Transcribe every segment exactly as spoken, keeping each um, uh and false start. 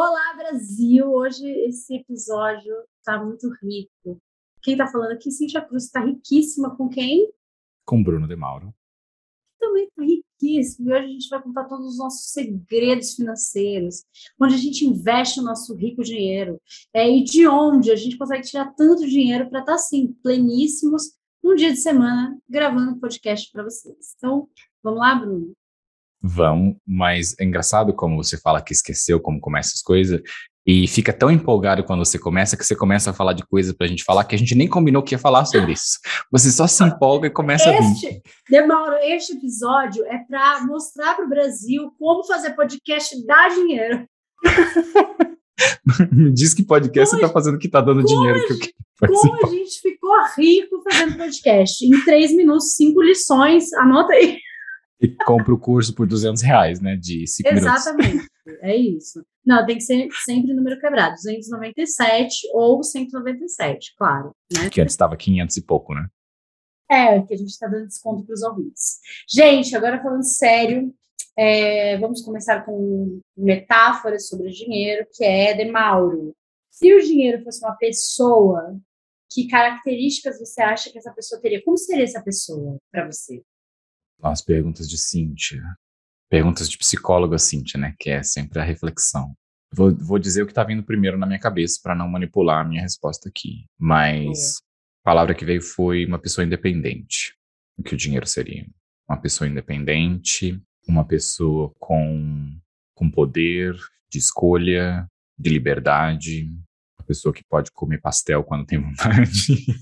Olá, Brasil! Hoje esse episódio está muito rico. Quem está falando aqui, Cíntia Cruz, está riquíssima com quem? Com Bruno De Mauro. Também está riquíssimo. E hoje a gente vai contar todos os nossos segredos financeiros, onde a gente investe o nosso rico dinheiro, é, e de onde a gente consegue tirar tanto dinheiro para estar, assim, pleníssimos, num dia de semana, gravando podcast para vocês. Então, vamos lá, Bruno? Vão, mas é engraçado como você fala que esqueceu como começa as coisas e fica tão empolgado quando você começa que você começa a falar de coisa pra gente falar que a gente nem combinou que ia falar sobre isso. Você só se empolga e começa este, a vir. De Mauro, este episódio é pra mostrar pro Brasil como fazer podcast dá dinheiro. Me diz que podcast como você tá fazendo que tá dando dinheiro. A que gente, eu como a gente ficou rico fazendo podcast. Em três minutos, cinco lições, anota aí. E compra o curso por duzentos reais, né, de cinco minutos. Exatamente, é isso. Não, tem que ser sempre número quebrado, duzentos e noventa e sete ou cento e noventa e sete, claro. Né? Que antes estava quinhentos e pouco, né? É, que a gente está dando desconto para os ouvintes. Gente, agora falando sério, é, vamos começar com metáforas sobre o dinheiro, que é De Mauro. Se o dinheiro fosse uma pessoa, que características você acha que essa pessoa teria? Como seria essa pessoa para você? As perguntas de Cíntia, perguntas de psicóloga Cíntia, né, que é sempre a reflexão. Vou, vou dizer o que está vindo primeiro na minha cabeça para não manipular a minha resposta aqui, mas é. A palavra que veio foi uma pessoa independente, o que o dinheiro seria. Uma pessoa independente, uma pessoa com, com poder, de escolha, de liberdade, uma pessoa que pode comer pastel quando tem vontade.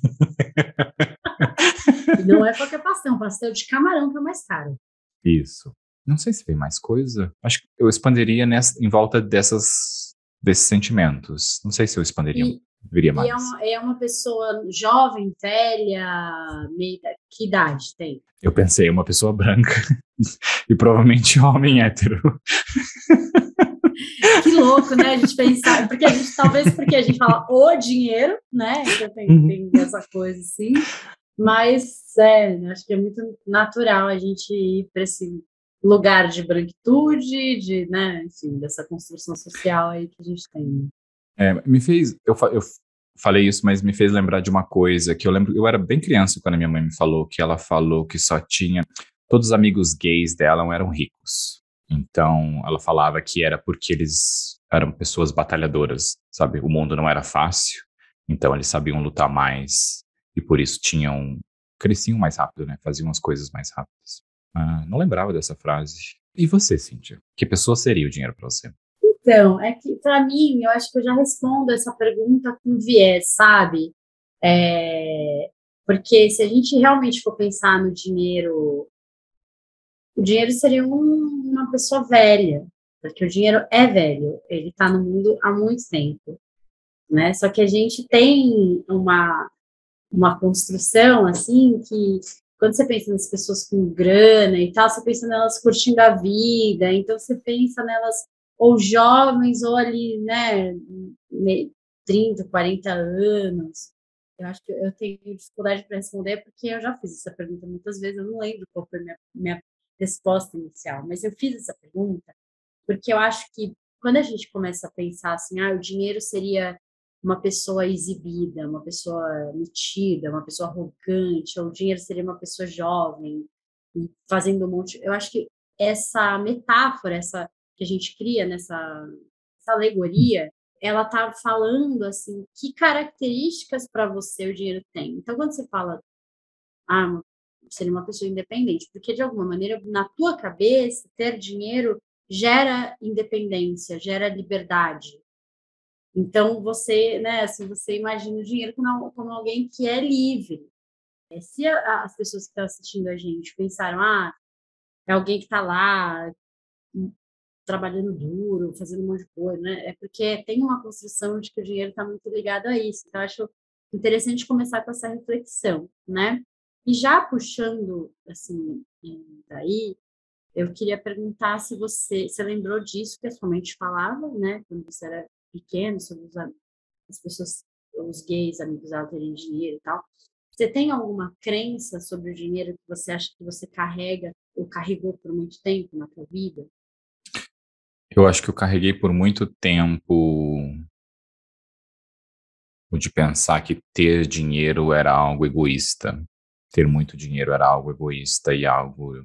Não é qualquer pastel, um pastel de camarão que é mais caro. Isso. Não sei se vem mais coisa. Acho que eu expandiria nessa, em volta dessas, desses sentimentos. Não sei se eu expandiria, e, viria mais. E é uma, é uma pessoa jovem, velha, meio, que idade tem? Eu pensei, uma pessoa branca e provavelmente homem hétero. Que louco, né, a gente pensar, porque a gente, talvez porque a gente fala o dinheiro, né, então tem, uhum. tem essa coisa assim. Mas, é, acho que é muito natural a gente ir para esse lugar de branquitude, de, né, enfim, dessa construção social aí que a gente tem. É, me fez, eu, eu falei isso, mas me fez lembrar de uma coisa que eu lembro, eu era bem criança quando a minha mãe me falou, que ela falou que só tinha, todos os amigos gays dela eram ricos. Então, ela falava que era porque eles eram pessoas batalhadoras, sabe? O mundo não era fácil, então eles sabiam lutar mais. E por isso tinham, cresciam mais rápido, né? Faziam as coisas mais rápidas. Ah, não lembrava dessa frase. E você, Cíntia? Que pessoa seria o dinheiro para você? Então, é que para mim, eu acho que eu já respondo essa pergunta com viés, sabe? É, porque se a gente realmente for pensar no dinheiro, o dinheiro seria um, uma pessoa velha, porque o dinheiro é velho, ele está no mundo há muito tempo, né? Só que a gente tem uma... uma construção, assim, que quando você pensa nas pessoas com grana e tal, você pensa nelas curtindo a vida, então você pensa nelas ou jovens, ou ali, né, trinta, quarenta anos. Eu acho que eu tenho dificuldade para responder, porque eu já fiz essa pergunta muitas vezes, eu não lembro qual foi a minha, minha resposta inicial, mas eu fiz essa pergunta porque eu acho que quando a gente começa a pensar assim, ah, o dinheiro seria uma pessoa exibida, uma pessoa metida, uma pessoa arrogante, ou o dinheiro seria uma pessoa jovem, fazendo um monte... Eu acho que essa metáfora, essa que a gente cria nessa essa alegoria, ela está falando, assim, que características para você o dinheiro tem. Então, quando você fala, ah, seria uma pessoa independente, porque, de alguma maneira, na tua cabeça, ter dinheiro gera independência, gera liberdade. Então, você, né, assim, você imagina o dinheiro como, como alguém que é livre. Se a, as pessoas que estão assistindo a gente pensaram, ah, é alguém que está lá trabalhando duro, fazendo um monte de coisa, né? É porque tem uma construção de que o dinheiro está muito ligado a isso. Então, acho interessante começar com essa reflexão, né? E já puxando, assim, daí, eu queria perguntar se você, você lembrou disso que a sua mente falava, né, quando você era pequeno, sobre os, as pessoas, os gays, amigos, ela terem dinheiro e tal. Você tem alguma crença sobre o dinheiro que você acha que você carrega ou carregou por muito tempo na sua vida? Eu acho que eu carreguei por muito tempo o de pensar que ter dinheiro era algo egoísta. Ter muito dinheiro era algo egoísta e algo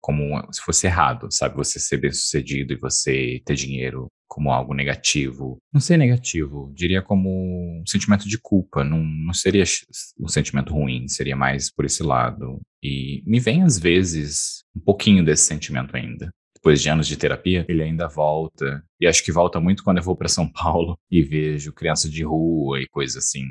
como se fosse errado, sabe? Você ser bem-sucedido e você ter dinheiro como algo negativo. Não sei negativo, diria como um sentimento de culpa. Não, não seria um sentimento ruim, seria mais por esse lado. E me vem, às vezes, um pouquinho desse sentimento ainda. Depois de anos de terapia, ele ainda volta. E acho que volta muito quando eu vou para São Paulo e vejo criança de rua e coisa assim.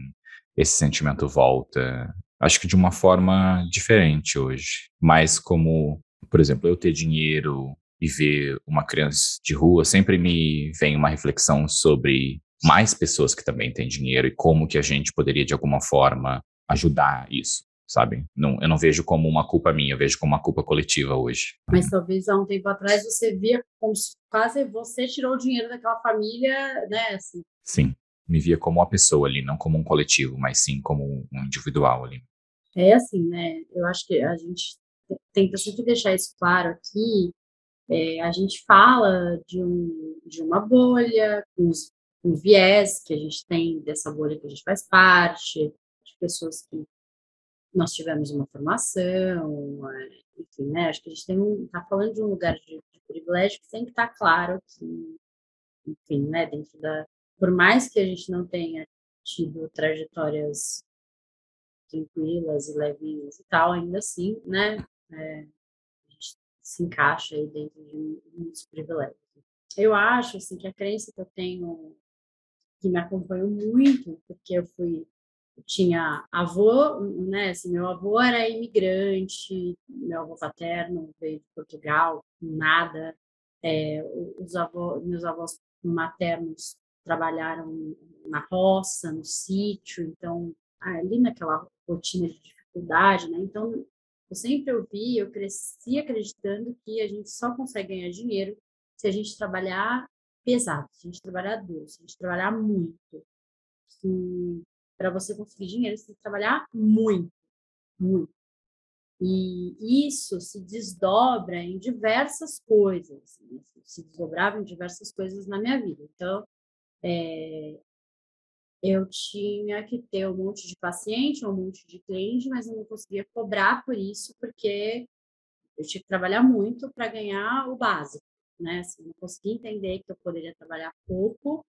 Esse sentimento volta, acho que de uma forma diferente hoje. Mas como, por exemplo, eu ter dinheiro e ver uma criança de rua, sempre me vem uma reflexão sobre mais pessoas que também têm dinheiro e como que a gente poderia, de alguma forma, ajudar isso. Sabe? Não, eu não vejo como uma culpa minha, eu vejo como uma culpa coletiva hoje. Mas talvez há um tempo atrás você via como se quase você tirou o dinheiro daquela família, né? Assim. Sim, me via como uma pessoa ali, não como um coletivo, mas sim como um individual ali. É assim, né? Eu acho que a gente tenta sempre deixar isso claro aqui. É, a gente fala de, um, de uma bolha, com um viés que a gente tem dessa bolha que a gente faz parte, de pessoas que nós tivemos uma formação, enfim, né? Acho que a gente está falando de um lugar de, de privilégio que tem que estar tá claro que, enfim, né? Dentro da, por mais que a gente não tenha tido trajetórias tranquilas e levinhas e tal, ainda assim, né? É, a gente se encaixa aí dentro de muitos privilégios. Eu acho, assim, que a crença que eu tenho, que me acompanhou muito, porque eu fui tinha avô, né, assim, meu avô era imigrante, meu avô paterno veio de Portugal, nada, é, os avô, meus avós maternos trabalharam na roça, no sítio, então, ali naquela rotina de dificuldade, né, então, eu sempre ouvi, eu cresci acreditando que a gente só consegue ganhar dinheiro se a gente trabalhar pesado, se a gente trabalhar duro, se a gente trabalhar muito, que para você conseguir dinheiro, você tem que trabalhar muito, muito. E isso se desdobra em diversas coisas, né? Se desdobrava em diversas coisas na minha vida. Então, é, eu tinha que ter um monte de paciente, um monte de cliente, mas eu não conseguia cobrar por isso, porque eu tinha que trabalhar muito para ganhar o básico, né? Assim, eu não conseguia entender que eu poderia trabalhar pouco,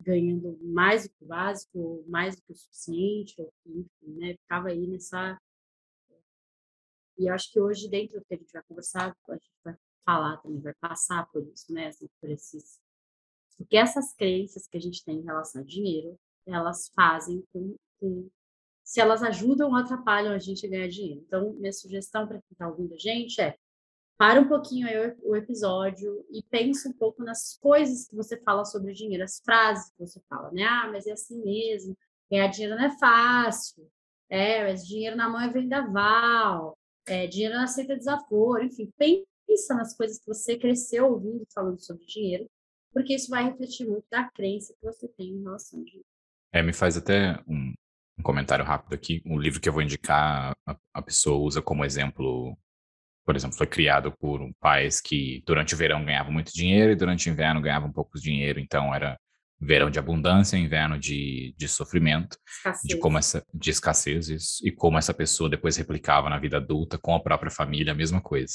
ganhando mais do que o básico, mais do que o suficiente, enfim, né? Ficava aí nessa... E eu acho que hoje, dentro do que a gente vai conversar, a gente vai falar também, vai passar por isso, né? Assim, por esses... Porque essas crenças que a gente tem em relação ao dinheiro, elas fazem com que... Se elas ajudam ou atrapalham a gente a ganhar dinheiro. Então, minha sugestão para quem está ouvindo a gente é para um pouquinho aí o episódio e pensa um pouco nas coisas que você fala sobre o dinheiro, as frases que você fala, né? Ah, mas é assim mesmo, ganhar dinheiro não é fácil, é, mas dinheiro na mão é vendaval, é, dinheiro não aceita desaforo, enfim, pensa nas coisas que você cresceu ouvindo falando sobre dinheiro, porque isso vai refletir muito da crença que você tem em relação ao dinheiro. É, me faz até um, um comentário rápido aqui, um livro que eu vou indicar, a, a pessoa usa como exemplo... Por exemplo, foi criado por pais que durante o verão ganhavam muito dinheiro e durante o inverno ganhavam pouco dinheiro. Então, era verão de abundância, inverno de, de sofrimento, escassez. De, como essa, de escassez. Isso, e como essa pessoa depois replicava na vida adulta com a própria família, a mesma coisa.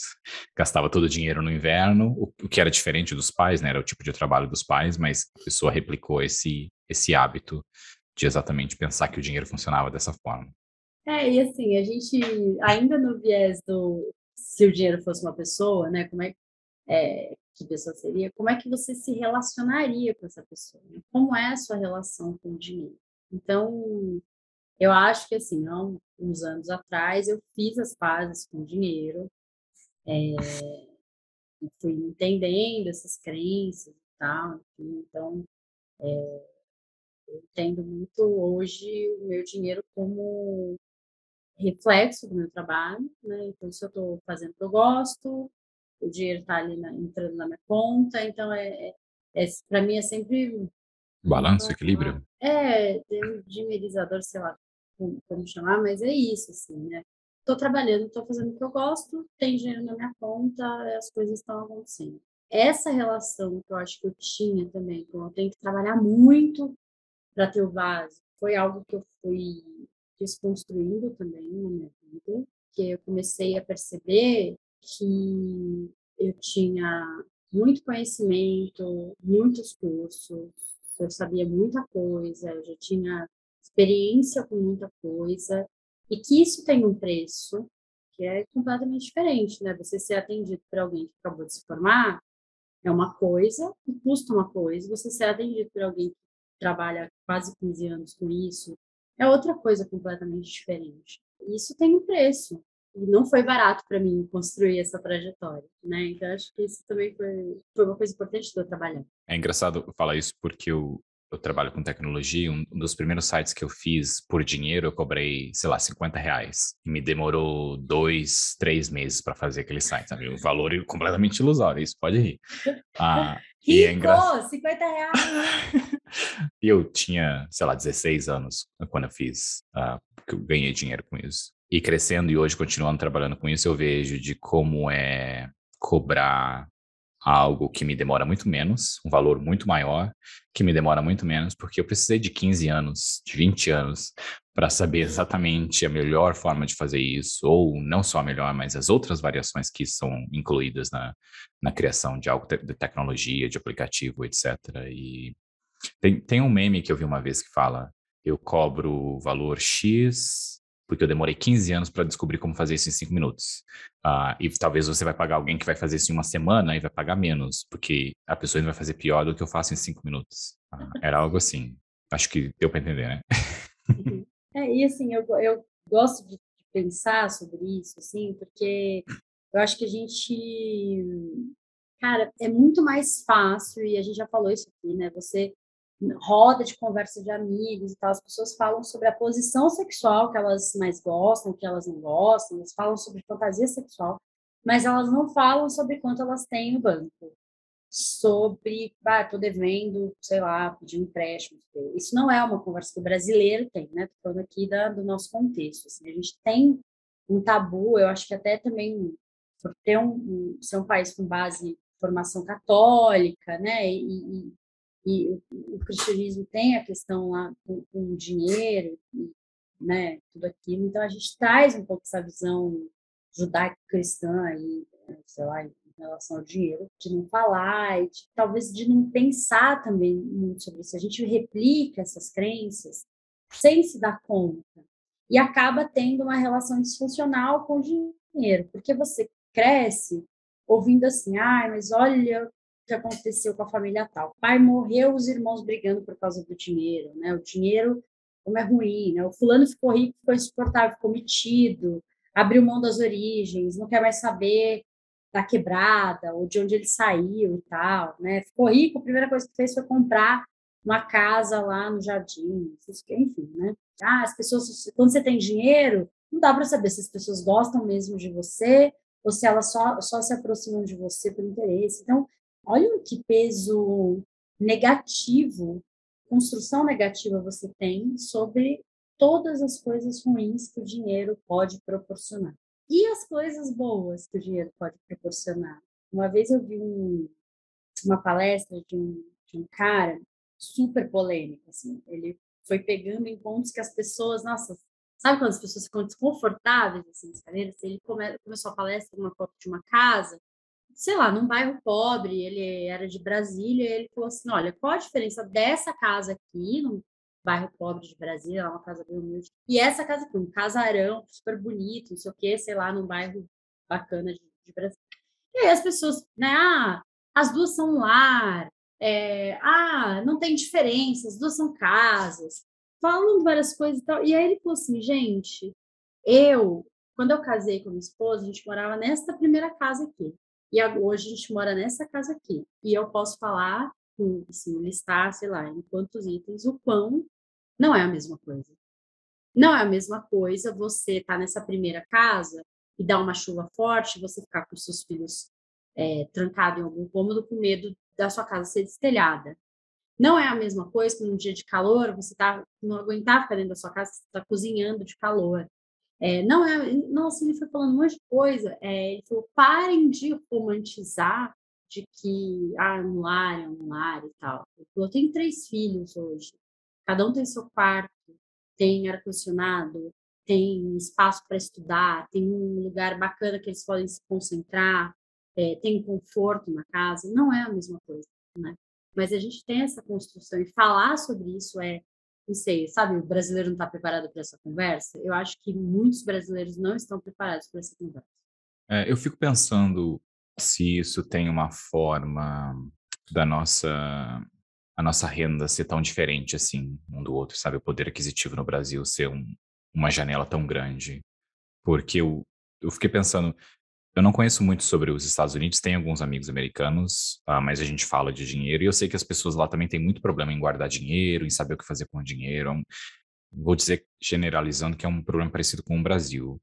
Gastava todo o dinheiro no inverno, o, o que era diferente dos pais, né? Era o tipo de trabalho dos pais, mas a pessoa replicou esse, esse hábito de exatamente pensar que o dinheiro funcionava dessa forma. É, e assim, a gente ainda no viés do... Se o dinheiro fosse uma pessoa, né? Como é é, que pessoa seria? Como é que você se relacionaria com essa pessoa? Né? Como é a sua relação com o dinheiro? Então, eu acho que assim, não, uns anos atrás eu fiz as pazes com o dinheiro, é, fui entendendo essas crenças e tal. Enfim, então, é, eu entendo muito hoje o meu dinheiro como reflexo do meu trabalho, né? Então, se eu estou fazendo o que eu gosto, o dinheiro está ali na, entrando na minha conta, então, é, é, é para mim, é sempre... Balanço, equilíbrio? É, dimerizador, sei lá como, como chamar, mas é isso, assim, né? Estou trabalhando, estou fazendo o que eu gosto, tem dinheiro na minha conta, as coisas estão acontecendo. essa relação que eu acho que eu tinha também, que eu tenho que trabalhar muito para ter o básico, foi algo que eu fui desconstruindo também na minha vida, que eu comecei a perceber que eu tinha muito conhecimento, muitos cursos, eu sabia muita coisa, eu já tinha experiência com muita coisa, e que isso tem um preço que é completamente diferente, né? Você ser atendido por alguém que acabou de se formar é uma coisa, e custa uma coisa. Você ser atendido por alguém que trabalha quase quinze anos com isso é outra coisa completamente diferente. Isso tem um preço. E não foi barato para mim construir essa trajetória, né? Então, acho que isso também foi, foi uma coisa importante que eu trabalhei. É engraçado falar isso porque eu, eu trabalho com tecnologia. Um dos primeiros sites que eu fiz por dinheiro, eu cobrei, sei lá, cinquenta reais. E me demorou dois, três meses para fazer aquele site, sabe? O valor é completamente ilusório, isso pode rir. Ah, e é engraçado. cinquenta reais! E eu tinha, sei lá, dezesseis anos quando eu fiz, ah, porque eu ganhei dinheiro com isso. E crescendo e hoje continuando trabalhando com isso, eu vejo de como é cobrar algo que me demora muito menos, um valor muito maior, que me demora muito menos, porque eu precisei de quinze anos, de vinte anos, para saber exatamente a melhor forma de fazer isso, ou não só a melhor, mas as outras variações que são incluídas na, na criação de algo, de tecnologia, de aplicativo, etcétera. E tem, tem um meme que eu vi uma vez que fala, eu cobro o valor X... porque eu demorei quinze anos para descobrir como fazer isso em cinco minutos. Uh, e talvez você vai pagar alguém que vai fazer isso em uma semana e vai pagar menos, porque a pessoa ainda vai fazer pior do que eu faço em cinco minutos. Uh, era algo assim. Acho que deu para entender, né? É, e assim, eu, eu gosto de pensar sobre isso, assim, porque eu acho que a gente... Cara, é muito mais fácil, e a gente já falou isso aqui, né? Você... roda de conversa de amigos e tal, as pessoas falam sobre a posição sexual que elas mais gostam, que elas não gostam, elas falam sobre fantasia sexual, mas elas não falam sobre quanto elas têm no banco, sobre, ah, tô devendo, sei lá, pedir um empréstimo. Isso não é uma conversa que o brasileiro tem, né? Tô falando aqui da, do nosso contexto. Assim, a gente tem um tabu, eu acho que até também, por ter um, um, ser um país com base em formação católica, né? E, e, E o, o cristianismo tem a questão lá com, com o dinheiro, né, tudo aquilo. Então, a gente traz um pouco essa visão judaico-cristã aí, sei lá, em relação ao dinheiro, de não falar e de, talvez de não pensar também muito sobre isso. A gente replica essas crenças sem se dar conta e acaba tendo uma relação disfuncional com o dinheiro, porque você cresce ouvindo assim, ai, ah, mas olha... que aconteceu com a família tal. O pai morreu, os irmãos brigando por causa do dinheiro, né? O dinheiro, como é ruim, né? O fulano ficou rico, ficou insuportável, ficou metido, abriu mão das origens, não quer mais saber da quebrada ou de onde ele saiu e tal, né? Ficou rico, a primeira coisa que fez foi comprar uma casa lá no jardim, enfim, né? Ah, as pessoas, quando você tem dinheiro, não dá para saber se as pessoas gostam mesmo de você ou se elas só, só se aproximam de você por interesse. Então, olha que peso negativo, construção negativa você tem sobre todas as coisas ruins que o dinheiro pode proporcionar. E as coisas boas que o dinheiro pode proporcionar. Uma vez eu vi um, uma palestra de um, de um cara super polêmico, assim, ele foi pegando em pontos que as pessoas, nossa, sabe quando as pessoas ficam desconfortáveis, assim, nas cadeiras? Ele come, começou a palestra com uma foto de uma casa, sei lá, num bairro pobre, ele era de Brasília, e ele falou assim, olha, qual a diferença dessa casa aqui, num bairro pobre de Brasília, uma casa bem humilde, e essa casa aqui, um casarão super bonito, não sei o quê, sei lá, num bairro bacana de, de Brasília. E aí as pessoas, né, ah, as duas são um lar, é, ah, não tem diferença, as duas são casas, falam várias coisas e tal. E aí ele falou assim, gente, eu, quando eu casei com minha esposa, a gente morava nessa primeira casa aqui. E hoje a gente mora nessa casa aqui. E eu posso falar, assim, listar, sei lá, em quantos itens, o quão não é a mesma coisa. Não é a mesma coisa você estar tá nessa primeira casa e dar uma chuva forte, você ficar com seus filhos é, trancados em algum cômodo com medo da sua casa ser destelhada. Não é a mesma coisa que num dia de calor, você tá, não aguentar ficar dentro da sua casa, você está cozinhando de calor. É, não é, nossa, ele foi falando um monte de coisa. É, ele falou, parem de romantizar de que, ah, anular, anular e tal. Eu tenho três filhos hoje, cada um tem seu quarto, tem ar-condicionado, tem espaço para estudar, tem um lugar bacana que eles podem se concentrar, é, tem conforto na casa, não é a mesma coisa, né? Mas a gente tem essa construção e falar sobre isso é, não sei, sabe, o brasileiro não está preparado para essa conversa? Eu acho que muitos brasileiros não estão preparados para essa conversa. É, eu fico pensando se isso tem uma forma da nossa, a nossa renda ser tão diferente assim, um do outro, sabe? O poder aquisitivo no Brasil ser um, uma janela tão grande. Porque eu, eu fiquei pensando, eu não conheço muito sobre os Estados Unidos, tenho alguns amigos americanos, ah, mas a gente fala de dinheiro, e eu sei que as pessoas lá também têm muito problema em guardar dinheiro, em saber o que fazer com o dinheiro. É um, vou dizer, generalizando, que é um problema parecido com o Brasil.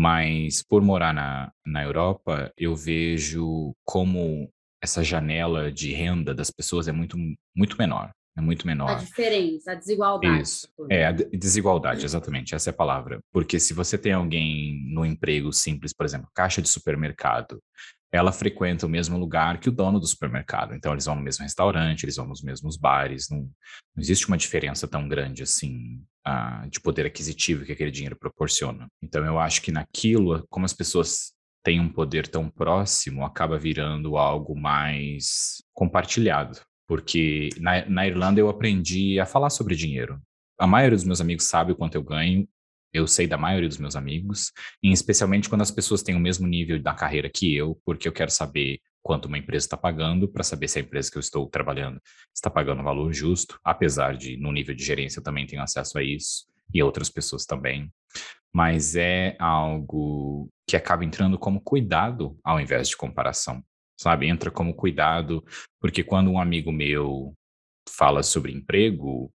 Mas por morar na, na Europa, eu vejo como essa janela de renda das pessoas é muito, muito menor. É muito menor. A diferença, a desigualdade. Isso, é, a desigualdade, exatamente, essa é a palavra. Porque se você tem alguém no emprego simples, por exemplo, caixa de supermercado, ela frequenta o mesmo lugar que o dono do supermercado. Então, eles vão no mesmo restaurante, eles vão nos mesmos bares. Não, não existe uma diferença tão grande, assim, uh, de poder aquisitivo que aquele dinheiro proporciona. Então, eu acho que naquilo, como as pessoas têm um poder tão próximo, acaba virando algo mais compartilhado. Porque na, na Irlanda eu aprendi a falar sobre dinheiro. A maioria dos meus amigos sabe o quanto eu ganho. Eu sei da maioria dos meus amigos, e especialmente quando as pessoas têm o mesmo nível da carreira que eu, porque eu quero saber quanto uma empresa está pagando, para saber se a empresa que eu estou trabalhando está pagando um valor justo, apesar de, no nível de gerência, eu também tenho acesso a isso, e outras pessoas também. Mas é algo que acaba entrando como cuidado ao invés de comparação, sabe? Entra como cuidado, porque quando um amigo meu fala sobre emprego,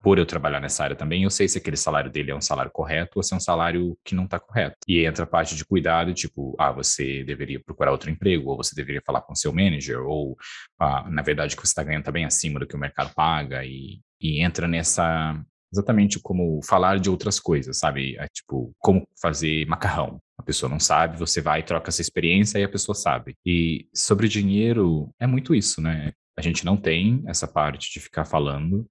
por eu trabalhar nessa área também, eu sei se aquele salário dele é um salário correto ou se é um salário que não está correto. E entra a parte de cuidado, tipo, ah, você deveria procurar outro emprego, ou você deveria falar com seu manager, ou, ah, na verdade, o que você está ganhando está bem acima do que o mercado paga, e, e entra nessa, exatamente como falar de outras coisas, sabe? É tipo, como fazer macarrão. A pessoa não sabe, você vai e troca essa experiência e a pessoa sabe. E sobre dinheiro, é muito isso, né? A gente não tem essa parte de ficar falando,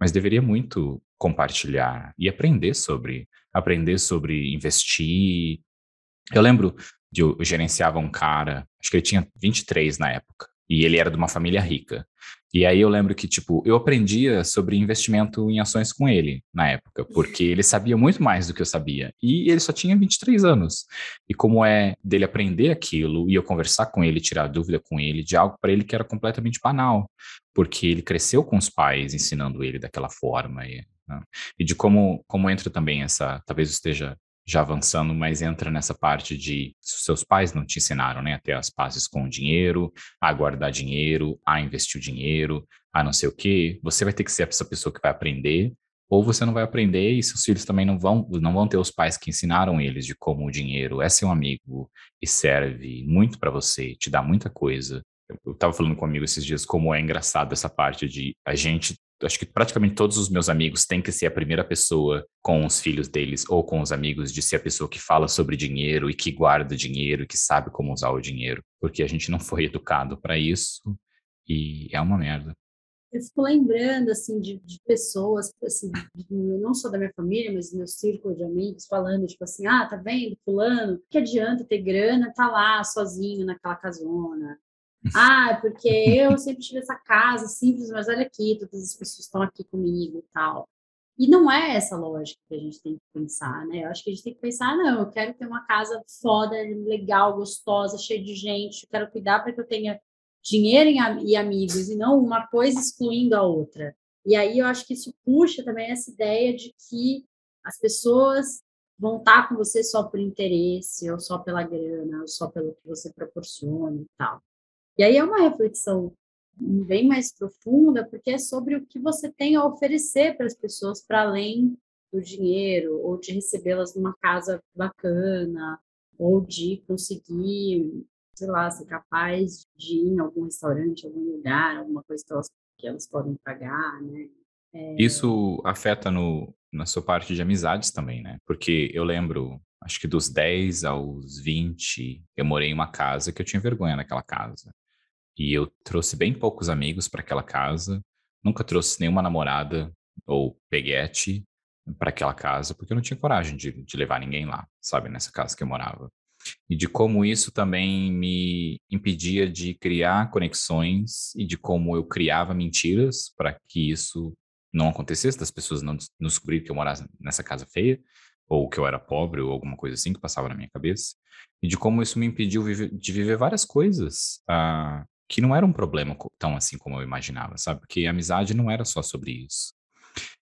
mas deveria muito compartilhar e aprender sobre, aprender sobre investir. Eu lembro de eu gerenciava um cara, acho que ele tinha vinte e três na época, e ele era de uma família rica. E aí eu lembro que, tipo, eu aprendia sobre investimento em ações com ele na época, porque ele sabia muito mais do que eu sabia, e ele só tinha vinte e três anos. E como é dele aprender aquilo, e eu conversar com ele, tirar dúvida com ele, de algo para ele que era completamente banal, porque ele cresceu com os pais ensinando ele daquela forma, e, né? E de como, como entra também essa, talvez eu esteja já avançando, mas entra nessa parte de se seus pais não te ensinaram, né, a ter as pazes com o dinheiro, a guardar dinheiro, a investir o dinheiro, a não sei o quê, você vai ter que ser essa pessoa que vai aprender, ou você não vai aprender e seus filhos também não vão, não vão ter os pais que ensinaram eles de como o dinheiro é seu amigo e serve muito para você, te dá muita coisa. Eu estava falando com um amigo esses dias como é engraçado essa parte de a gente, acho que praticamente todos os meus amigos têm que ser a primeira pessoa com os filhos deles ou com os amigos de ser a pessoa que fala sobre dinheiro e que guarda dinheiro e que sabe como usar o dinheiro, porque a gente não foi educado para isso e é uma merda. Eu fico lembrando, assim, de, de pessoas, assim, não só da minha família, mas do meu círculo de amigos, falando, tipo assim, ah, tá vendo, fulano, que adianta ter grana, tá lá sozinho naquela casona. Ah, porque eu sempre tive essa casa simples, mas olha aqui, todas as pessoas estão aqui comigo e tal. E não é essa lógica que a gente tem que pensar, né? Eu acho que a gente tem que pensar, não, eu quero ter uma casa foda, legal, gostosa, cheia de gente, eu quero cuidar para que eu tenha dinheiro e amigos, e não uma coisa excluindo a outra. E aí eu acho que isso puxa também essa ideia de que as pessoas vão estar com você só por interesse, ou só pela grana, ou só pelo que você proporciona e tal. E aí é uma reflexão bem mais profunda, porque é sobre o que você tem a oferecer para as pessoas, para além do dinheiro, ou de recebê-las numa casa bacana, ou de conseguir, sei lá, ser capaz de ir em algum restaurante, algum lugar, alguma coisa que elas, que elas podem pagar, né? É... Isso afeta no, na sua parte de amizades também, né? Porque eu lembro... Acho que dos dez aos vinte, eu morei em uma casa que eu tinha vergonha naquela casa. e eu trouxe bem poucos amigos para aquela casa, nunca trouxe nenhuma namorada ou peguete para aquela casa, porque eu não tinha coragem de, de levar ninguém lá, sabe, nessa casa que eu morava. E de como isso também me impedia de criar conexões e de como eu criava mentiras para que isso não acontecesse, das pessoas não descobrirem que eu morava nessa casa feia, ou que eu era pobre, ou alguma coisa assim que passava na minha cabeça, e de como isso me impediu viver, de viver várias coisas ah, que não era um problema tão assim como eu imaginava, sabe? Porque a amizade não era só sobre isso.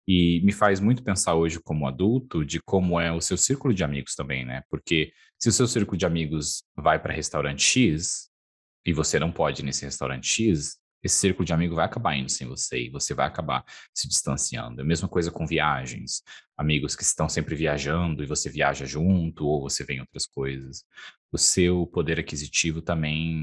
E me faz muito pensar hoje como adulto de como é o seu círculo de amigos também, né? Porque se o seu círculo de amigos vai para restaurante X e você não pode ir nesse restaurante X, esse círculo de amigo vai acabar indo sem você e você vai acabar se distanciando. É a mesma coisa com viagens. Amigos que estão sempre viajando e você viaja junto ou você vê em outras coisas. O seu poder aquisitivo também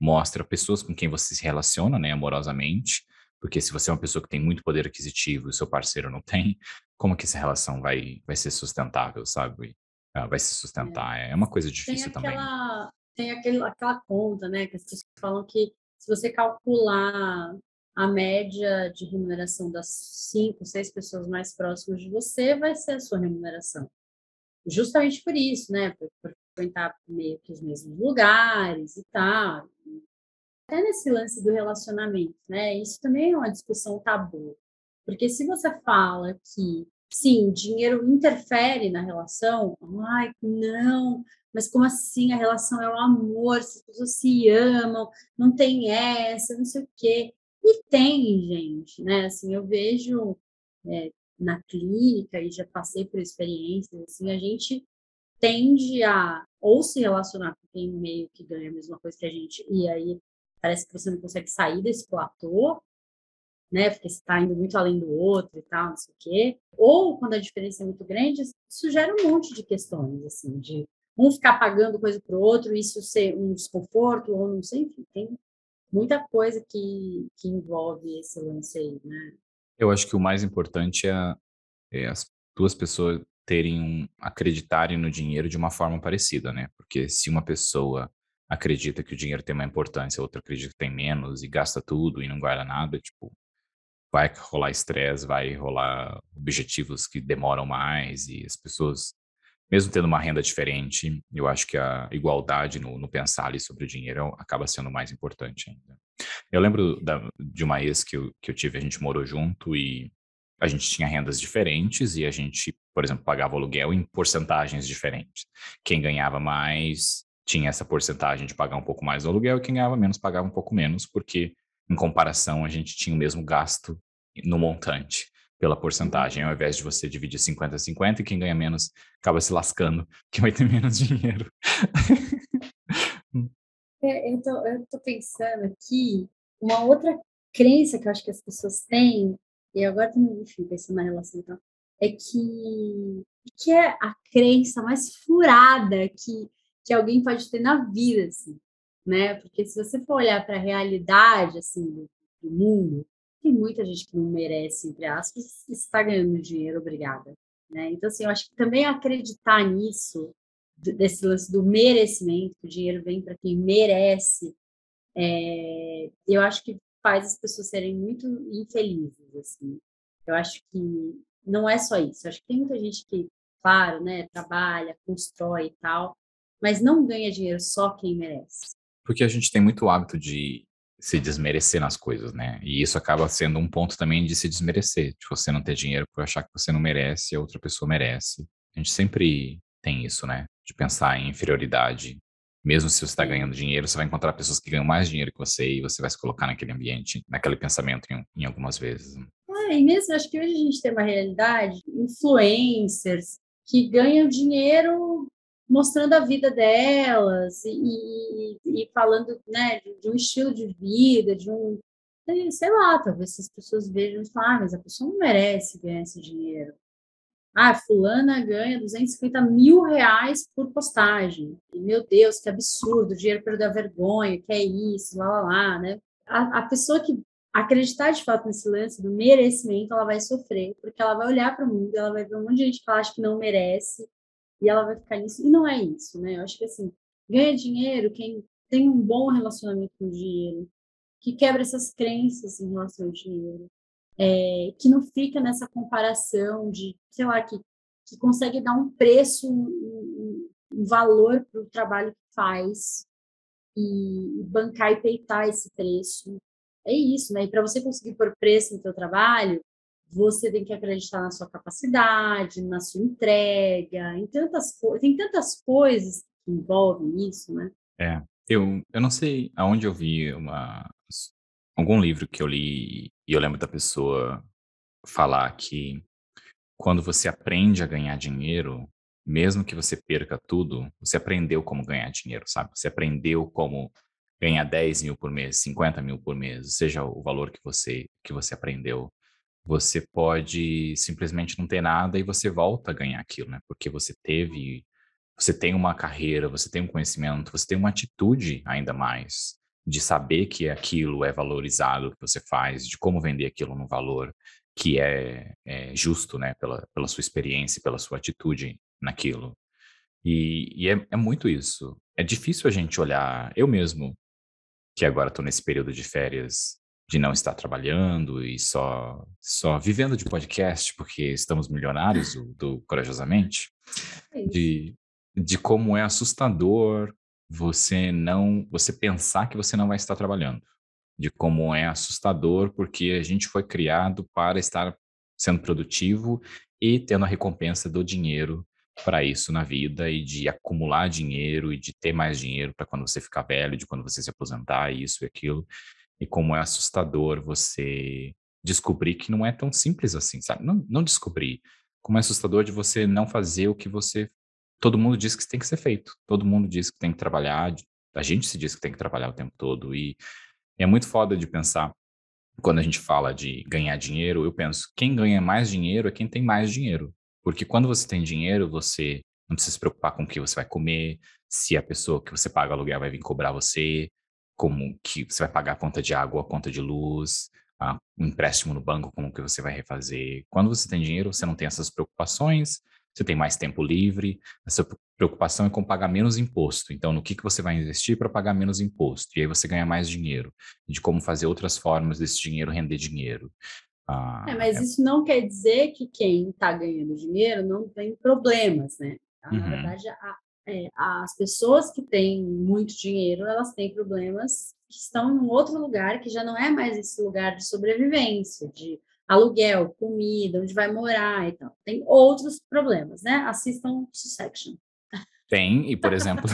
mostra pessoas com quem você se relaciona, né, amorosamente. Porque se você é uma pessoa que tem muito poder aquisitivo e o seu parceiro não tem, como que essa relação vai, vai ser sustentável, sabe? Vai se sustentar. É, é uma coisa difícil tem aquela, também. Tem aquele, aquela conta, né? Que as pessoas falam que se você calcular a média de remuneração das cinco, seis pessoas mais próximas de você, vai ser a sua remuneração. Justamente por isso, né? Por, por frequentar meio que os mesmos lugares e tal. Até nesse lance do relacionamento, né? Isso também é uma discussão tabu. Porque se você fala que, sim, dinheiro interfere na relação, ai, não, mas como assim? A relação é um amor, se as pessoas se amam, não tem essa, não sei o quê. E tem, gente, né? Assim, eu vejo é, na clínica, e já passei por experiências, assim, a gente tende a ou se relacionar com quem meio que ganha a mesma coisa que a gente, e aí parece que você não consegue sair desse platô, né? Porque você está indo muito além do outro e tal, não sei o quê. Ou, quando a diferença é muito grande, isso gera um monte de questões, assim, de um ficar pagando coisa para o outro, isso ser um desconforto, ou não sei, enfim, tem muita coisa que, que envolve esse lance aí, né? Eu acho que o mais importante é, é as duas pessoas terem um, acreditarem no dinheiro de uma forma parecida, né? Porque se uma pessoa acredita que o dinheiro tem uma importância, outra acredita que tem menos e gasta tudo e não guarda nada, tipo, vai rolar estresse, vai rolar objetivos que demoram mais e as pessoas, mesmo tendo uma renda diferente, eu acho que a igualdade no, no pensar ali sobre o dinheiro acaba sendo mais importante ainda. Eu lembro da, de uma ex que eu, que eu tive, a gente morou junto e a gente tinha rendas diferentes e a gente, por exemplo, pagava aluguel em porcentagens diferentes. Quem ganhava mais tinha essa porcentagem de pagar um pouco mais do aluguel e quem ganhava menos pagava um pouco menos, porque, em comparação, a gente tinha o mesmo gasto no montante pela porcentagem. Ao invés de você dividir cinquenta a cinquenta, e quem ganha menos acaba se lascando, porque vai ter menos dinheiro. É, eu, tô, eu tô pensando aqui, uma outra crença que eu acho que as pessoas têm, e agora também, enfim, pensando na relação, então, é que, que é a crença mais furada que que alguém pode ter na vida, assim, né? Porque se você for olhar para a realidade, assim, do, do mundo, tem muita gente que não merece, entre aspas, está ganhando dinheiro, obrigada, né? Então, assim, eu acho que também acreditar nisso, desse lance do merecimento, que o dinheiro vem para quem merece, é, eu acho que faz as pessoas serem muito infelizes, assim. Eu acho que não é só isso. Eu acho que tem muita gente que, claro, né, trabalha, constrói e tal, mas não ganha dinheiro só quem merece. Porque a gente tem muito hábito de se desmerecer nas coisas, né? E isso acaba sendo um ponto também de se desmerecer, de você não ter dinheiro por achar que você não merece e a outra pessoa merece. A gente sempre tem isso, né? De pensar em inferioridade. Mesmo se você está ganhando dinheiro, você vai encontrar pessoas que ganham mais dinheiro que você e você vai se colocar naquele ambiente, naquele pensamento em, em algumas vezes. É, e mesmo, acho que hoje a gente tem uma realidade, influencers que ganham dinheiro mostrando a vida delas e, e, e falando, né, de, de um estilo de vida, de um, sei lá, talvez as pessoas vejam e falam, ah, mas a pessoa não merece ganhar esse dinheiro. Ah, fulana ganha duzentos e cinquenta mil reais por postagem. E, meu Deus, que absurdo, o dinheiro perdeu a vergonha, que é isso, lá, lá, lá, né? A, a pessoa que acreditar de fato nesse lance do merecimento, ela vai sofrer, porque ela vai olhar para o mundo, ela vai ver um monte de gente que ela acha que não merece, e ela vai ficar nisso, e não é isso, né? Eu acho que, assim, ganha dinheiro quem tem um bom relacionamento com o dinheiro, que quebra essas crenças em relação ao dinheiro, é, que não fica nessa comparação de, sei lá, que, que consegue dar um preço, um, um valor para o trabalho que faz e, e bancar e peitar esse preço. É isso, né? E para você conseguir pôr preço no seu trabalho, você tem que acreditar na sua capacidade, na sua entrega, em tantas coisas, tem tantas coisas que envolvem isso, né? É, eu, eu não sei aonde eu vi uma, algum livro que eu li e eu lembro da pessoa falar que quando você aprende a ganhar dinheiro, mesmo que você perca tudo, você aprendeu como ganhar dinheiro, sabe? Você aprendeu como ganhar dez mil por mês, cinquenta mil por mês, seja o valor que você, que você aprendeu. Você pode simplesmente não ter nada e você volta a ganhar aquilo, né? Porque você teve, você tem uma carreira, você tem um conhecimento, você tem uma atitude ainda mais de saber que aquilo é valorizado, que você faz, de como vender aquilo num valor que é, é justo, né? Pela, pela sua experiência, pela sua atitude naquilo. E, e é, é muito isso. É difícil a gente olhar, eu mesmo, que agora estou nesse período de férias, de não estar trabalhando e só, só vivendo de podcast, porque estamos milionários do, do Corajosamente, de, de como é assustador você não você pensar que você não vai estar trabalhando, de como é assustador porque a gente foi criado para estar sendo produtivo e tendo a recompensa do dinheiro para isso na vida e de acumular dinheiro e de ter mais dinheiro para quando você ficar velho, de quando você se aposentar, isso e aquilo. E como é assustador você descobrir que não é tão simples assim, sabe? Não, não descobrir. Como é assustador de você não fazer o que você... Todo mundo diz que tem que ser feito. Todo mundo diz que tem que trabalhar. A gente se diz que tem que trabalhar o tempo todo. E é muito foda de pensar, quando a gente fala de ganhar dinheiro, eu penso, quem ganha mais dinheiro é quem tem mais dinheiro. Porque quando você tem dinheiro, você não precisa se preocupar com o que você vai comer, se a pessoa que você paga aluguel vai vir cobrar você, como que você vai pagar a conta de água, a conta de luz, a, um empréstimo no banco, como que você vai refazer. Quando você tem dinheiro, você não tem essas preocupações, você tem mais tempo livre, essa preocupação é com pagar menos imposto. Então, no que, que você vai investir para pagar menos imposto? E aí você ganha mais dinheiro, de como fazer outras formas desse dinheiro render dinheiro. Ah, é, mas é... isso não quer dizer que quem está ganhando dinheiro não tem problemas, né? Na uhum. verdade, a... É, as pessoas que têm muito dinheiro, elas têm problemas que estão em outro lugar, que já não é mais esse lugar de sobrevivência, de aluguel, comida, onde vai morar e tal. Tem outros problemas, né? Assistam Succession. Tem, e por exemplo,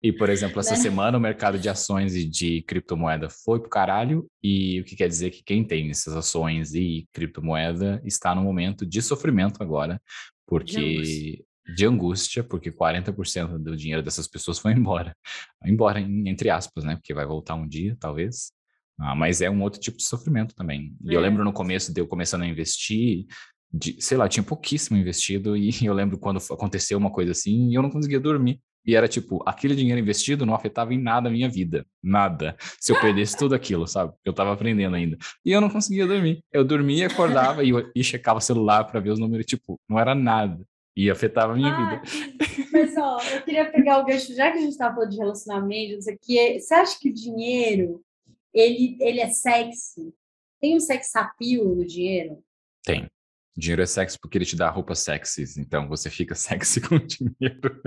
e por exemplo essa né? semana o mercado de ações e de criptomoeda foi pro caralho, e o que quer dizer que quem tem essas ações e criptomoeda está num momento de sofrimento agora, porque... de angústia, porque quarenta por cento do dinheiro dessas pessoas foi embora. Embora, entre aspas, né? Porque vai voltar um dia, talvez. Ah, mas é um outro tipo de sofrimento também. E é. eu lembro no começo de eu começando a investir, de, sei lá, tinha pouquíssimo investido, e eu lembro quando aconteceu uma coisa assim, e eu não conseguia dormir. E era tipo, aquele dinheiro investido não afetava em nada a minha vida. Nada. Se eu perdesse tudo aquilo, sabe? Eu tava aprendendo ainda. E eu não conseguia dormir. Eu dormia, acordava e, e checava o celular para ver os números. Tipo, não era nada. E afetava a minha ah, vida. Mas, ó, eu queria pegar o gancho, já que a gente estava falando de relacionamento, não sei o que, você acha que o dinheiro, ele, ele é sexy? Tem um sex appeal no dinheiro? Tem. O dinheiro é sexy porque ele te dá roupas sexys, então você fica sexy com o dinheiro.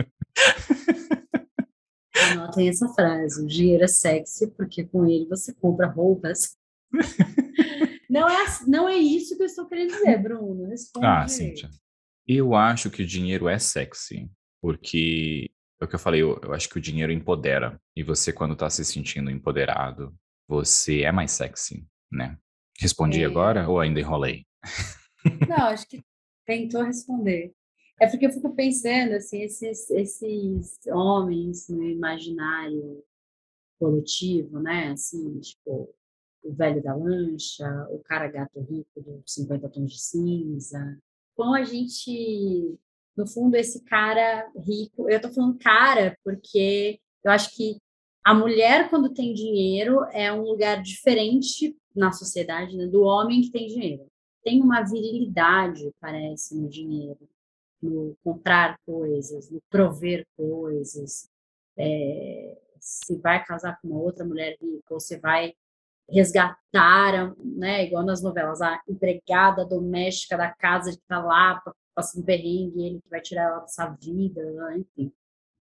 Anotem essa frase, o dinheiro é sexy porque com ele você compra roupas. Não é, não é isso que eu estou querendo dizer, Bruno. Responde. Ah, Cíntia. Eu acho que o dinheiro é sexy, porque, é o que eu falei, eu, eu acho que o dinheiro empodera. E você, quando tá se sentindo empoderado, você é mais sexy, né? Respondi é. agora ou ainda enrolei? Não, acho que tentou responder. É porque eu fico pensando, assim, esses, esses homens no imaginário coletivo, né? Assim, tipo, o velho da lancha, o cara gato rico de cinquenta tons de cinza... Como a gente, no fundo, esse cara rico... Eu estou falando cara porque eu acho que a mulher, quando tem dinheiro, é um lugar diferente na sociedade, né, do homem que tem dinheiro. Tem uma virilidade, parece, no dinheiro, no comprar coisas, no prover coisas, é, se vai casar com uma outra mulher rica, ou se vai resgatar, né, igual nas novelas, a empregada doméstica da casa que está lá passando perrengue, ele que vai tirar ela dessa vida, né, enfim.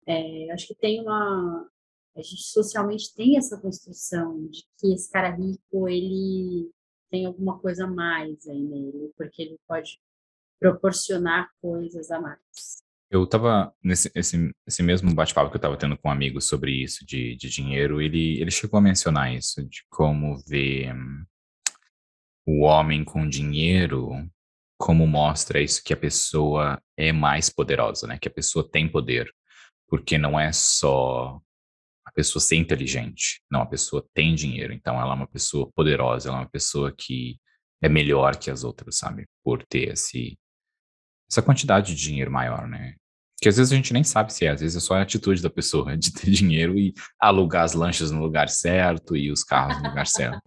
É, acho que tem uma... A gente socialmente tem essa construção de que esse cara rico, ele tem alguma coisa a mais aí nele, porque ele pode proporcionar coisas a mais. Eu estava nesse esse, esse mesmo bate-papo que eu estava tendo com um amigo sobre isso, de, de dinheiro, ele, ele chegou a mencionar isso, de como ver hum, o homem com dinheiro, como mostra isso que a pessoa é mais poderosa, né? Que a pessoa tem poder, porque não é só a pessoa ser inteligente, não, a pessoa tem dinheiro, então ela é uma pessoa poderosa, ela é uma pessoa que é melhor que as outras, sabe? Por ter esse, essa quantidade de dinheiro maior, né? Que às vezes a gente nem sabe se é, às vezes é só a atitude da pessoa de ter dinheiro e alugar as lanchas no lugar certo e os carros no lugar certo.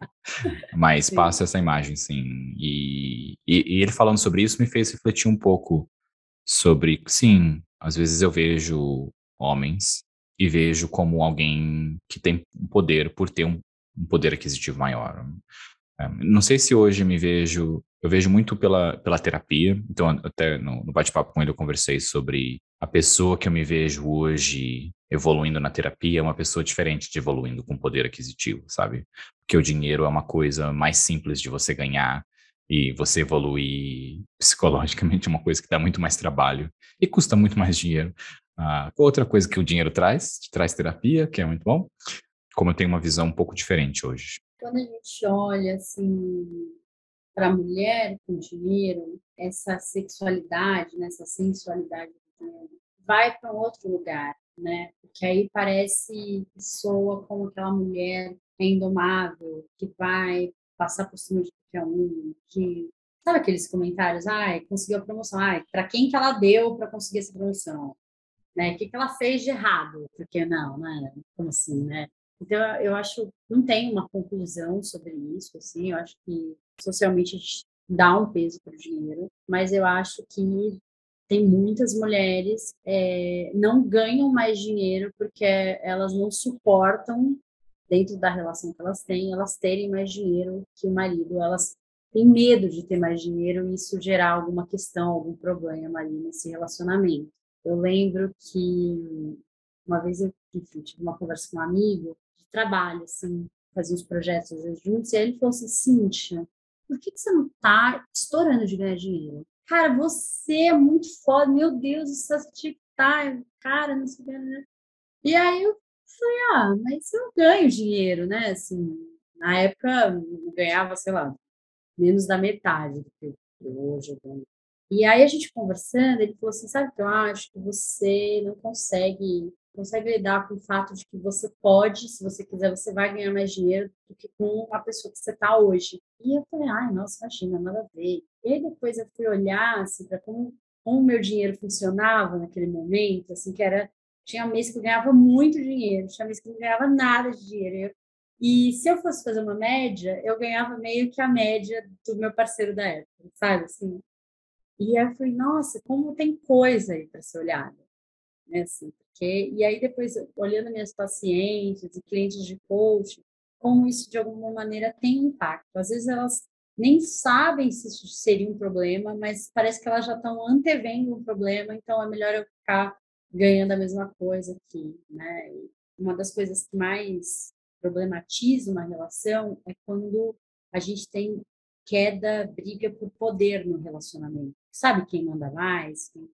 Mas sim, passa essa imagem, sim. E, e, e ele falando sobre isso me fez refletir um pouco sobre, sim, às vezes eu vejo homens e vejo como alguém que tem poder por ter um, um poder aquisitivo maior. Não sei se hoje me vejo... Eu vejo muito pela, pela terapia. Então, até no, no bate-papo com ele, eu conversei sobre a pessoa que eu me vejo hoje evoluindo na terapia é uma pessoa diferente de evoluindo com poder aquisitivo, sabe? Porque o dinheiro é uma coisa mais simples de você ganhar e você evoluir psicologicamente é uma coisa que dá muito mais trabalho e custa muito mais dinheiro. Uh, outra coisa que o dinheiro traz, traz terapia, que é muito bom, como eu tenho uma visão um pouco diferente hoje. Quando a gente olha, assim... para a mulher com dinheiro, essa sexualidade, né, essa sensualidade do dinheiro, vai para um outro lugar, né? Porque aí parece que soa como aquela mulher indomável, que vai passar por cima de qualquer um, que... Sabe aqueles comentários? Ai, conseguiu a promoção. Ai, para quem que ela deu para conseguir essa promoção? Né? O que que ela fez de errado? Porque não, né? Como assim, né? Então, eu acho, não tem uma conclusão sobre isso, assim, eu acho que socialmente a gente dá um peso para o dinheiro, mas eu acho que tem muitas mulheres é, não ganham mais dinheiro porque elas não suportam, dentro da relação que elas têm, elas terem mais dinheiro que o marido, elas têm medo de ter mais dinheiro e isso gerar alguma questão, algum problema ali nesse relacionamento. Eu lembro que uma vez eu enfim, tive uma conversa com um amigo de trabalho, assim, fazia uns projetos às vezes juntos, e aí ele falou assim, Cíntia, por que que você não tá estourando de ganhar dinheiro? Cara, você é muito foda, meu Deus, você tipo, tá, cara, não sei o que, né? E aí eu falei, ah, mas eu ganho dinheiro, né? Assim, na época eu ganhava, sei lá, menos da metade do que hoje eu ganho. E aí a gente conversando, ele falou assim, sabe o que eu acho? Que você não consegue... consegue lidar com o fato de que você pode, se você quiser, você vai ganhar mais dinheiro do que com a pessoa que você está hoje. E eu falei, ai, nossa, imagina, nada a ver. E aí depois eu fui olhar, assim, para como, como o meu dinheiro funcionava naquele momento, assim, que era, tinha mês que eu ganhava muito dinheiro, tinha mês que eu não ganhava nada de dinheiro. E se eu fosse fazer uma média, eu ganhava meio que a média do meu parceiro da época, sabe, assim. E aí eu falei, nossa, como tem coisa aí para ser olhada, né, assim. Que, e aí depois, olhando minhas pacientes e clientes de coaching, como isso de alguma maneira tem impacto. Às vezes elas nem sabem se isso seria um problema, mas parece que elas já estão antevendo um problema, então é melhor eu ficar ganhando a mesma coisa aqui, né? E uma das coisas que mais problematiza uma relação é quando a gente tem queda, briga por poder no relacionamento. Sabe quem manda mais? Quem...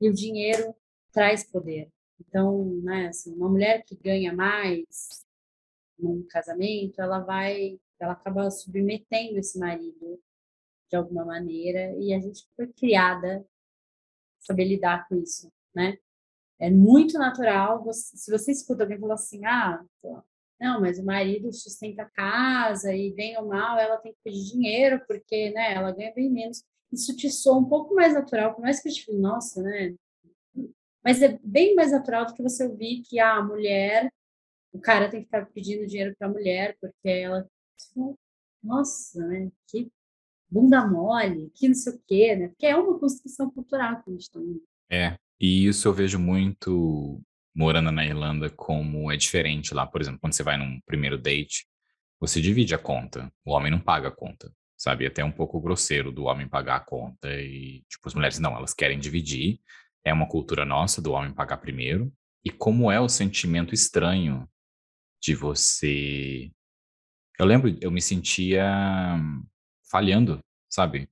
E o dinheiro traz poder. Então, né, assim, uma mulher que ganha mais num casamento, ela vai, ela acaba submetendo esse marido de alguma maneira e a gente foi criada para saber lidar com isso, né? É muito natural, você, se você escuta alguém falar assim, ah, não, mas o marido sustenta a casa e bem ou mal ela tem que pedir dinheiro porque, né, ela ganha bem menos. Isso te soa um pouco mais natural, por mais que a gente fale, nossa, né? Mas é bem mais natural do que você ouvir que a mulher, o cara tem que estar pedindo dinheiro para a mulher, porque ela, nossa, né? Que bunda mole, que não sei o quê, né? Porque é uma construção cultural que a gente está vendo. É, e isso eu vejo muito morando na Irlanda, como é diferente lá. Por exemplo, quando você vai num primeiro date, você divide a conta. O homem não paga a conta, sabe? Até um pouco grosseiro do homem pagar a conta. E, tipo, as mulheres não, elas querem dividir. É uma cultura nossa do homem pagar primeiro. E como é o sentimento estranho de você... Eu lembro, eu me sentia falhando, sabe?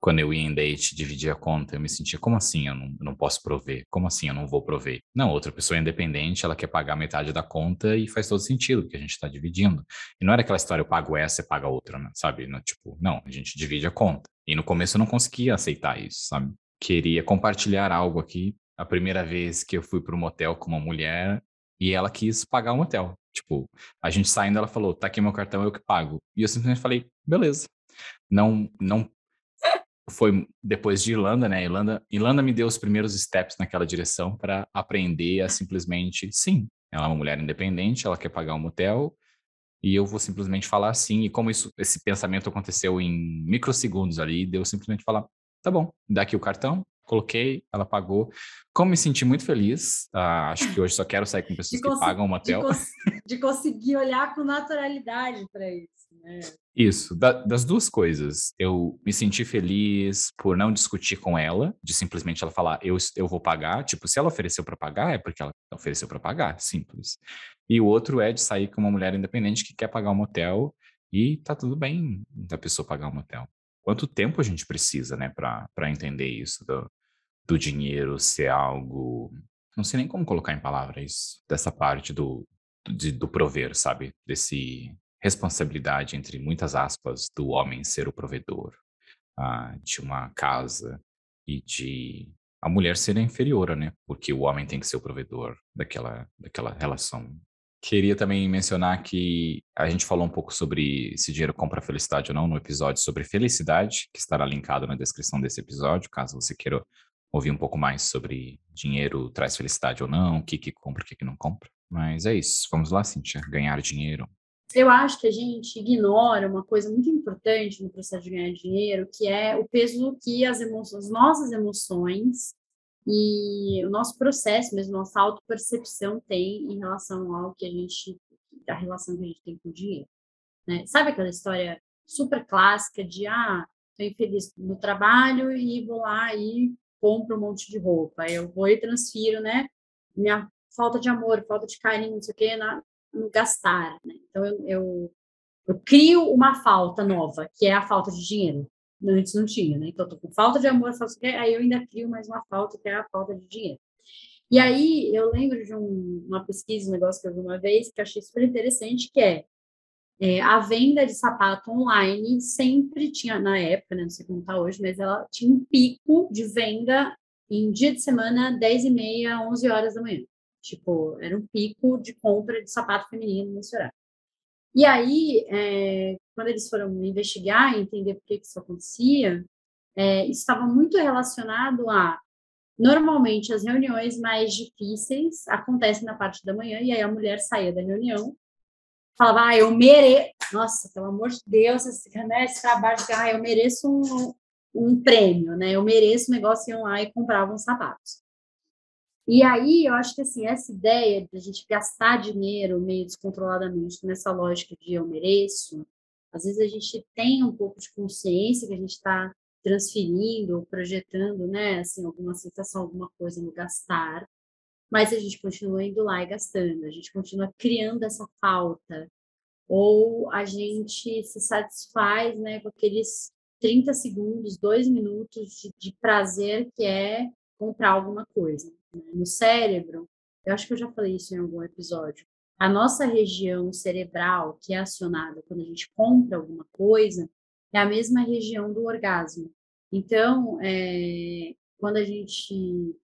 Quando eu ia em date, dividia a conta, eu me sentia, como assim eu não, eu não posso prover? Como assim eu não vou prover? Não, outra pessoa é independente, ela quer pagar metade da conta e faz todo sentido, porque a gente está dividindo. E não era aquela história, eu pago essa, você paga outra, né? Sabe? Não, tipo, não, a gente divide a conta. E no começo eu não conseguia aceitar isso, sabe? Queria compartilhar algo aqui. A primeira vez que eu fui para um motel com uma mulher e ela quis pagar um motel. Tipo, a gente saindo, ela falou, tá aqui meu cartão, eu que pago. E eu simplesmente falei, beleza. Não, não... Foi depois de Irlanda, né? Irlanda, Irlanda me deu os primeiros steps naquela direção para aprender a simplesmente, sim, ela é uma mulher independente, ela quer pagar um motel e eu vou simplesmente falar sim. E como isso, esse pensamento aconteceu em microsegundos ali, deu simplesmente falar, tá bom, dá aqui o cartão, coloquei, ela pagou. Como me senti muito feliz, ah, acho que hoje só quero sair com pessoas que pagam um motel. De, cons de conseguir olhar com naturalidade para isso. É. Isso, da, das duas coisas. Eu me senti feliz por não discutir com ela, de simplesmente ela falar, eu, eu vou pagar. Tipo, se ela ofereceu para pagar, é porque ela ofereceu para pagar, simples. E o outro é de sair com uma mulher independente que quer pagar um motel e tá tudo bem da pessoa pagar um motel. Quanto tempo a gente precisa, né, para entender isso, do, do dinheiro ser algo... Não sei nem como colocar em palavras isso, dessa parte do, do, de, do prover, sabe? Desse... responsabilidade, entre muitas aspas, do homem ser o provedor ah, de uma casa e de a mulher ser a inferior, né? Porque o homem tem que ser o provedor daquela, daquela relação. Queria também mencionar que a gente falou um pouco sobre se dinheiro compra felicidade ou não no episódio sobre felicidade, que estará linkado na descrição desse episódio, caso você queira ouvir um pouco mais sobre dinheiro traz felicidade ou não, o que que compra, o que que não compra. Mas é isso. Vamos lá, Cíntia. Ganhar dinheiro. Eu acho que a gente ignora uma coisa muito importante no processo de ganhar dinheiro, que é o peso que as emoções, as nossas emoções e o nosso processo mesmo, nossa autopercepção tem em relação ao que a gente, da relação que a gente tem com o dinheiro, né? Sabe aquela história super clássica de, ah, estou infeliz no trabalho e vou lá e compro um monte de roupa, eu vou e transfiro, né, minha falta de amor, falta de carinho, não sei o quê, na... gastar, né? Então eu, eu, eu crio uma falta nova, que é a falta de dinheiro. Antes não tinha, né? Então eu tô com falta de amor, falta de... aí eu ainda crio mais uma falta, que é a falta de dinheiro. E aí eu lembro de um, uma pesquisa, um negócio que eu vi uma vez, que eu achei super interessante, que é, é a venda de sapato online sempre tinha, na época, né? Não sei como tá hoje, mas ela tinha um pico de venda em dia de semana, dez e meia, onze horas da manhã. Tipo, era um pico de compra de sapato feminino nesse horário. E aí, é, quando eles foram investigar e entender por que, que isso acontecia, é, isso estava muito relacionado a... Normalmente, as reuniões mais difíceis acontecem na parte da manhã, e aí a mulher saía da reunião, falava, ah, eu mereço... Nossa, pelo amor de Deus, esse, né, esse trabalho, ah, eu mereço um, um prêmio, né? Eu mereço um negócio, iam lá e compravam sapatos. E aí, eu acho que assim, essa ideia de a gente gastar dinheiro meio descontroladamente nessa lógica de eu mereço, às vezes a gente tem um pouco de consciência que a gente está transferindo ou projetando, né, assim, alguma sensação, alguma coisa no gastar, mas a gente continua indo lá e gastando, a gente continua criando essa falta, ou a gente se satisfaz, né, com aqueles trinta segundos, dois minutos de, de prazer que é comprar alguma coisa. No cérebro, eu acho que eu já falei isso em algum episódio, a nossa região cerebral que é acionada quando a gente compra alguma coisa é a mesma região do orgasmo. Então, é, quando a gente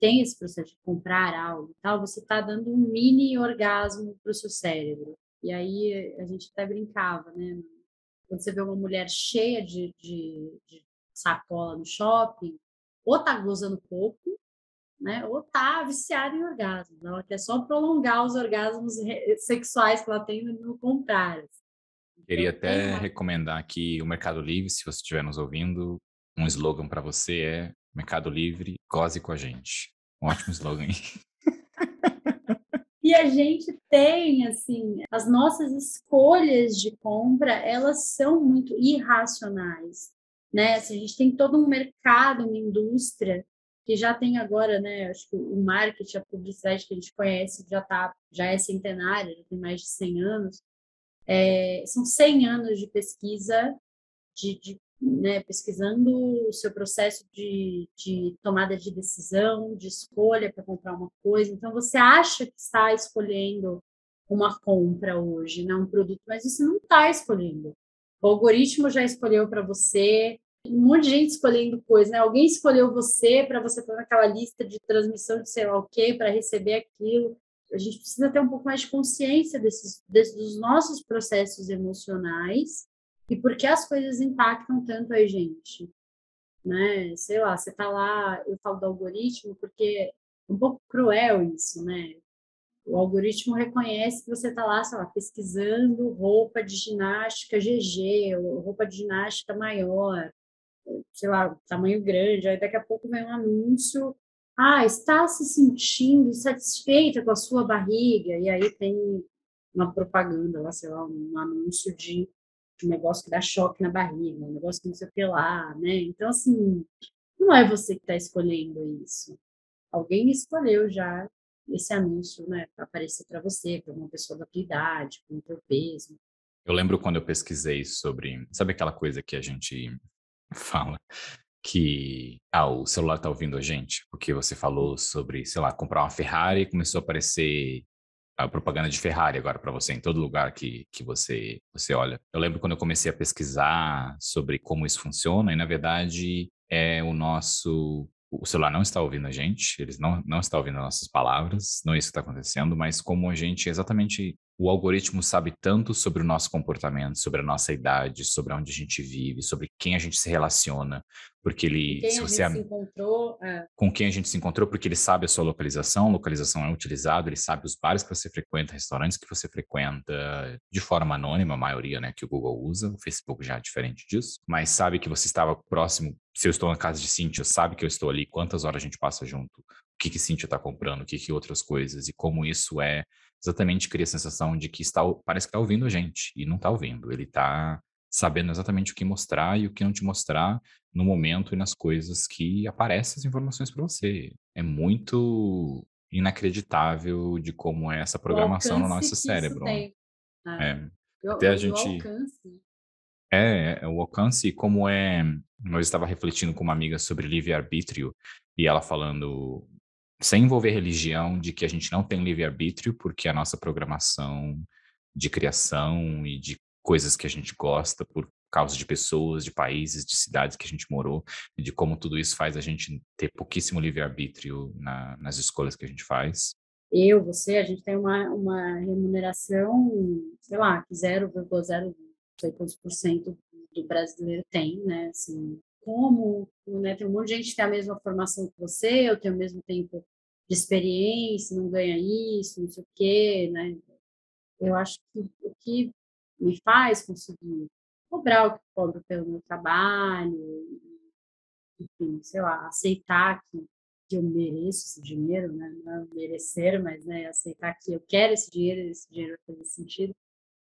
tem esse processo de comprar algo e tal, você está dando um mini orgasmo para o seu cérebro. E aí a gente até brincava, né? Quando você vê uma mulher cheia de, de, de sacola no shopping, ou tá gozando pouco, né? Ou tá viciada em orgasmo. Ela quer só prolongar os orgasmos sexuais que ela tem no comprar. Então, queria até tem... recomendar aqui o Mercado Livre, se você estiver nos ouvindo, um slogan para você é Mercado Livre, goze com a gente. Um ótimo slogan. E a gente tem, assim, as nossas escolhas de compra, elas são muito irracionais, né? Assim, a gente tem todo um mercado, uma indústria, que já tem agora, né? Acho que o marketing, a publicidade que a gente conhece já, tá, já é centenária, já tem mais de cem anos. É, são cem anos de pesquisa, de, de, né, pesquisando o seu processo de, de tomada de decisão, de escolha para comprar uma coisa. Então, você acha que está escolhendo uma compra hoje, né, um produto, mas você não está escolhendo. O algoritmo já escolheu para você, um monte de gente escolhendo coisa, né? Alguém escolheu você para você estar naquela lista de transmissão de sei lá o quê, para receber aquilo. A gente precisa ter um pouco mais de consciência desses, desses, dos nossos processos emocionais e por que as coisas impactam tanto a gente, né? Sei lá, você tá lá, eu falo do algoritmo porque é um pouco cruel isso, né? O algoritmo reconhece que você tá lá, sei lá, pesquisando roupa de ginástica G G, roupa de ginástica maior, sei lá, tamanho grande, aí daqui a pouco vem um anúncio. Ah, está se sentindo insatisfeita com a sua barriga. E aí tem uma propaganda lá, sei lá, um anúncio de um negócio que dá choque na barriga, um negócio que não sei o que lá, né? Então, assim, não é você que está escolhendo isso. Alguém escolheu já esse anúncio, né? Para aparecer para você, para uma pessoa da tua idade, com o teu peso. Eu lembro quando eu pesquisei sobre... Sabe aquela coisa que a gente fala... que ah, o celular tá ouvindo a gente, porque você falou sobre, sei lá, comprar uma Ferrari e começou a aparecer a propaganda de Ferrari agora para você, em todo lugar que, que você, você olha. Eu lembro quando eu comecei a pesquisar sobre como isso funciona, e na verdade é o nosso... O celular não está ouvindo a gente, eles não, não estão ouvindo as nossas palavras, não é isso que está acontecendo, mas como a gente exatamente... O algoritmo sabe tanto sobre o nosso comportamento, sobre a nossa idade, sobre onde a gente vive, sobre quem a gente se relaciona, porque ele... Quem se você a gente se encontrou, é. Com quem a gente se encontrou, porque ele sabe a sua localização, localização é utilizada, ele sabe os bares que você frequenta, restaurantes que você frequenta, de forma anônima, a maioria, né, que o Google usa, o Facebook já é diferente disso, mas sabe que você estava próximo, se eu estou na casa de Cíntia, sabe que eu estou ali, quantas horas a gente passa junto, o que que Cíntia está comprando, o que que outras coisas, e como isso é... Exatamente, cria a sensação de que está, parece que está ouvindo a gente, e não está ouvindo. Ele está sabendo exatamente o que mostrar e o que não te mostrar no momento e nas coisas que aparecem as informações para você. É muito inacreditável de como é essa programação no nosso cérebro. Tem. Ah, é. Eu, Até a gente... Alcance. É, é, o alcance, como é... Eu estava refletindo com uma amiga sobre livre-arbítrio, e ela falando... sem envolver religião, de que a gente não tem livre-arbítrio, porque a nossa programação de criação e de coisas que a gente gosta por causa de pessoas, de países, de cidades que a gente morou, e de como tudo isso faz a gente ter pouquíssimo livre-arbítrio na, nas escolhas que a gente faz. Eu, você, a gente tem uma, uma remuneração, sei lá, zero vírgula zero por cento do brasileiro tem, né, assim... Como, né, tem um monte de gente que tem a mesma formação que você, eu tenho o mesmo tempo de experiência, não ganha isso, não sei o quê, né? Eu acho que o que me faz conseguir cobrar o que cobro pelo meu trabalho, enfim, sei lá, aceitar que, que eu mereço esse dinheiro, né? Não é merecer, mas né, aceitar que eu quero esse dinheiro, esse dinheiro vai fazer sentido.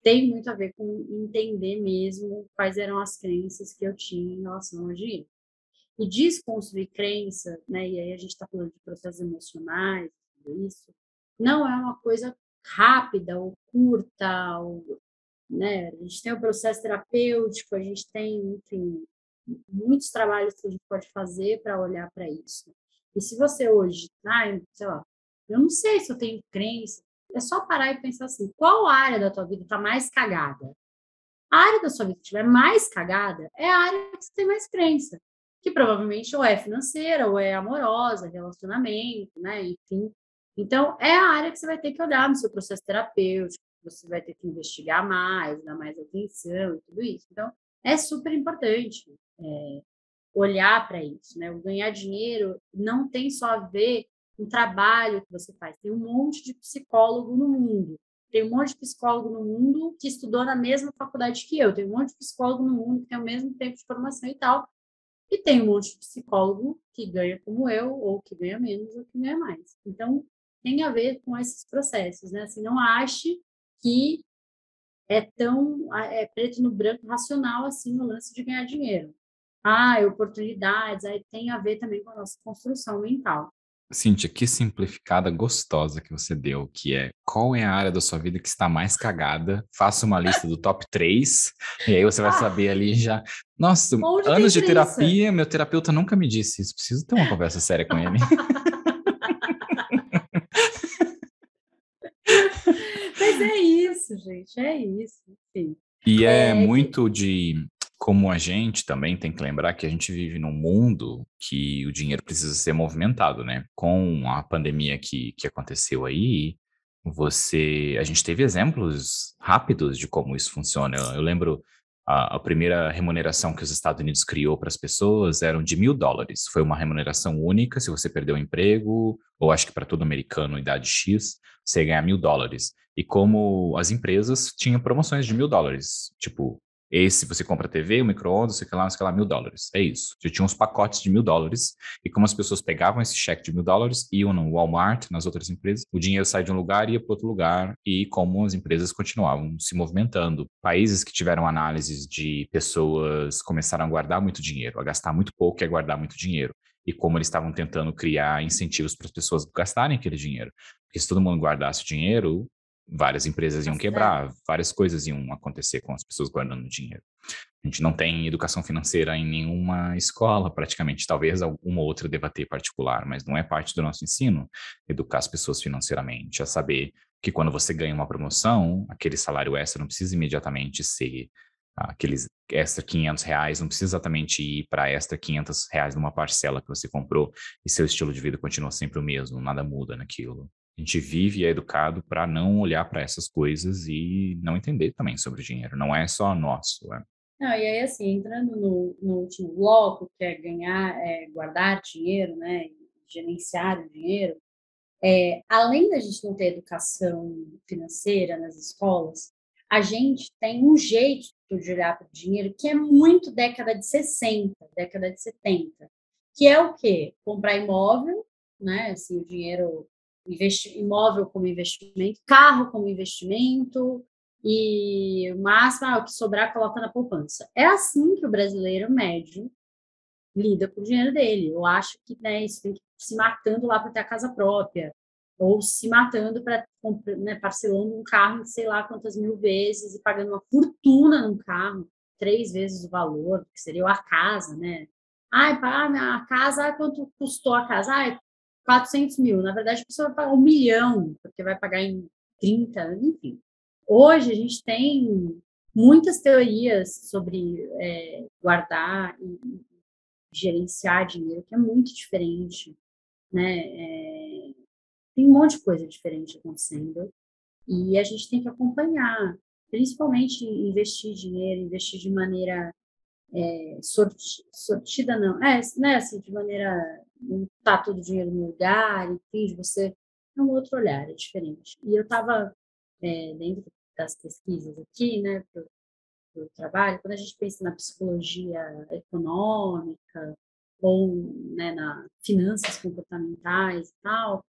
Tem muito a ver com entender mesmo quais eram as crenças que eu tinha em relação ao dinheiro. E desconstruir crença, né, e aí a gente está falando de processos emocionais, tudo isso, não é uma coisa rápida ou curta, ou, né, a gente tem o processo terapêutico, a gente tem, enfim, muitos trabalhos que a gente pode fazer para olhar para isso. E se você hoje, ah, sei lá, eu não sei se eu tenho crença, é só parar e pensar assim, qual área da tua vida está mais cagada? A área da sua vida que estiver mais cagada é a área que você tem mais crença, que provavelmente ou é financeira, ou é amorosa, relacionamento, né? Enfim. Então, é a área que você vai ter que olhar no seu processo terapêutico, você vai ter que investigar mais, dar mais atenção e tudo isso. Então, é super importante é, olhar para isso, né? O ganhar dinheiro não tem só a ver um trabalho que você faz. Tem um monte de psicólogo no mundo. Tem um monte de psicólogo no mundo que estudou na mesma faculdade que eu. Tem um monte de psicólogo no mundo que tem o mesmo tempo de formação e tal. E tem um monte de psicólogo que ganha como eu, ou que ganha menos, ou que ganha mais. Então, tem a ver com esses processos, né? Assim, não ache que é tão é preto no branco, racional, assim, o lance de ganhar dinheiro. Ah, oportunidades, aí tem a ver também com a nossa construção mental. Cíntia, que simplificada gostosa que você deu, que é qual é a área da sua vida que está mais cagada, faça uma lista do top três, e aí você vai ah, saber ali já, nossa, anos de terapia, meu terapeuta nunca me disse isso, preciso ter uma conversa séria com ele. Mas é isso, gente, é isso. Sim. E é, é muito de... Como a gente também tem que lembrar que a gente vive num mundo que o dinheiro precisa ser movimentado, né? Com a pandemia que, que aconteceu aí, você, a gente teve exemplos rápidos de como isso funciona. Eu, eu lembro a, a primeira remuneração que os Estados Unidos criou para as pessoas eram de mil dólares. Foi uma remuneração única, se você perdeu o emprego, ou acho que para todo americano, idade X, você ia ganhar mil dólares. E como as empresas tinham promoções de mil dólares, tipo... Esse, você compra a T V, o micro-ondas, sei que lá, não sei que lá, mil dólares. É isso. Já tinha uns pacotes de mil dólares. E como as pessoas pegavam esse cheque de mil dólares, iam no Walmart, nas outras empresas, o dinheiro saía de um lugar e ia para outro lugar. E como as empresas continuavam se movimentando. Países que tiveram análises de pessoas começaram a guardar muito dinheiro, a gastar muito pouco e a guardar muito dinheiro. E como eles estavam tentando criar incentivos para as pessoas gastarem aquele dinheiro. Porque se todo mundo guardasse o dinheiro... Várias empresas iam quebrar, várias coisas iam acontecer com as pessoas guardando dinheiro. A gente não tem educação financeira em nenhuma escola, praticamente. Talvez alguma outra deva ter particular, mas não é parte do nosso ensino educar as pessoas financeiramente, a saber que quando você ganha uma promoção, aquele salário extra não precisa imediatamente ser aqueles extra quinhentos reais, não precisa exatamente ir para extra quinhentos reais numa parcela que você comprou e seu estilo de vida continua sempre o mesmo, nada muda naquilo. A gente vive e é educado para não olhar para essas coisas e não entender também sobre o dinheiro. Não é só nosso. É. Não, e aí, assim, entrando no, no último bloco, que é ganhar, é, guardar dinheiro, né, gerenciar o dinheiro, é, além da gente não ter educação financeira nas escolas, a gente tem um jeito de olhar para o dinheiro que é muito década de sessenta, década de setenta, que é o quê? Comprar imóvel, né, assim, o dinheiro... Investi- imóvel como investimento, carro como investimento e o máximo, ah, o que sobrar coloca na poupança. É assim que o brasileiro médio lida com o dinheiro dele. Eu acho que, né, isso tem que ir se matando lá para ter a casa própria ou se matando para, né, parcelando um carro de sei lá quantas mil vezes e pagando uma fortuna num carro, três vezes o valor, que seria a casa, né? Ai, para a casa, quanto custou a casa? Ai, quatrocentos mil, na verdade a pessoa vai pagar um milhão, porque vai pagar em trinta anos, enfim. Hoje a gente tem muitas teorias sobre é, guardar e gerenciar dinheiro, que é muito diferente, né? É, tem um monte de coisa diferente acontecendo e a gente tem que acompanhar, principalmente investir dinheiro, investir de maneira é, sorti, sortida, não, é, né, assim, de maneira... não tá todo o dinheiro no lugar, enfim, de você... É um outro olhar, é diferente. E eu estava, é, dentro das pesquisas aqui, né, pro, pro trabalho, quando a gente pensa na psicologia econômica ou, né, na finanças comportamentais e tal,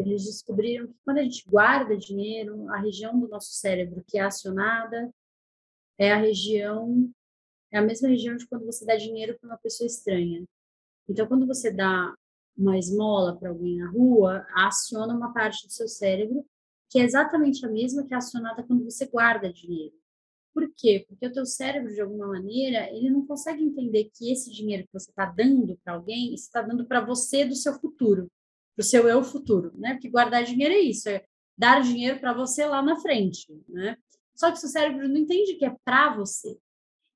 eles descobriram que quando a gente guarda dinheiro, a região do nosso cérebro que é acionada é a região... É a mesma região de quando você dá dinheiro para uma pessoa estranha. Então, quando você dá uma esmola para alguém na rua, aciona uma parte do seu cérebro que é exatamente a mesma que é acionada quando você guarda dinheiro. Por quê? Porque o teu cérebro, de alguma maneira, ele não consegue entender que esse dinheiro que você está dando para alguém, você está dando para você do seu futuro, para o seu eu futuro, né? Porque guardar dinheiro é isso, é dar dinheiro para você lá na frente, né? Só que o seu cérebro não entende que é para você.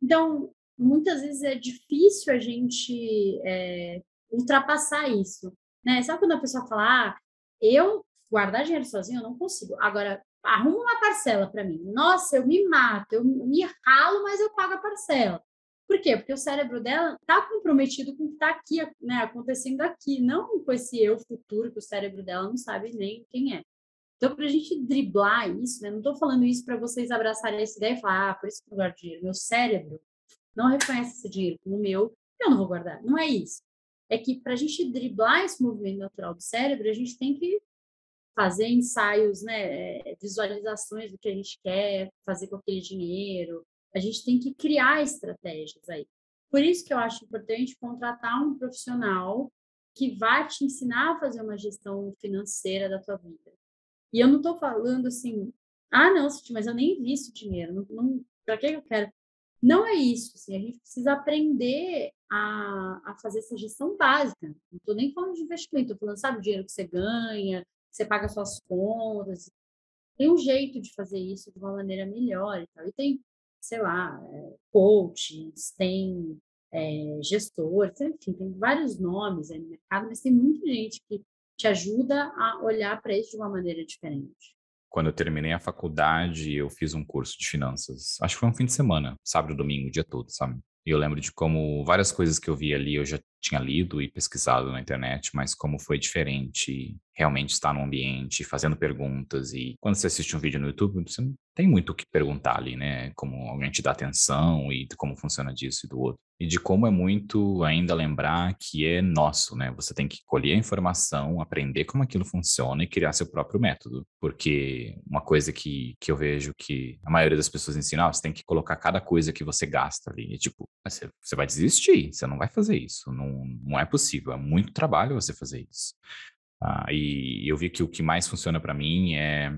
Então, muitas vezes é difícil a gente é, ultrapassar isso, né? Sabe quando a pessoa fala, ah, eu guardar dinheiro sozinho, eu não consigo. Agora, arruma uma parcela para mim. Nossa, eu me mato, eu me ralo, mas eu pago a parcela. Por quê? Porque o cérebro dela está comprometido com o que está aqui, né, acontecendo aqui, não com esse eu futuro que o cérebro dela não sabe nem quem é. Então, para a gente driblar isso, né? Não estou falando isso para vocês abraçarem essa ideia e falar, ah, por isso que eu guardo dinheiro. Meu cérebro não reconhece esse dinheiro como meu, eu não vou guardar. Não é isso. É que para a gente driblar esse movimento natural do cérebro, a gente tem que fazer ensaios, né, visualizações do que a gente quer fazer com aquele dinheiro. A gente tem que criar estratégias aí. Por isso que eu acho importante contratar um profissional que vai te ensinar a fazer uma gestão financeira da tua vida. E eu não estou falando assim, ah, não, mas eu nem invisto dinheiro, para que eu quero? Não é isso, assim, a gente precisa aprender a, a fazer essa gestão básica. Não estou nem falando de investimento, estou falando, sabe, o dinheiro que você ganha, que você paga suas contas. Tem um jeito de fazer isso de uma maneira melhor e tal. E tem, sei lá, coaches, tem é, gestores, enfim, tem vários nomes aí no mercado, mas tem muita gente que te ajuda a olhar para isso de uma maneira diferente. Quando eu terminei a faculdade, eu fiz um curso de finanças. Acho que foi um fim de semana, sábado, domingo, o dia todo, sabe? E eu lembro de como várias coisas que eu vi ali, eu já tinha lido e pesquisado na internet, mas como foi diferente realmente estar no ambiente, fazendo perguntas. E quando você assiste um vídeo no YouTube, você não tem muito o que perguntar ali, né? Como alguém te dá atenção e como funciona disso e do outro. E de como é muito ainda lembrar que é nosso, né? Você tem que colher a informação, aprender como aquilo funciona e criar seu próprio método. Porque uma coisa que, que eu vejo que a maioria das pessoas ensina, ah, você tem que colocar cada coisa que você gasta ali. E tipo, você, você vai desistir, você não vai fazer isso. Não, não é possível, é muito trabalho você fazer isso. Ah, e eu vi que o que mais funciona para mim é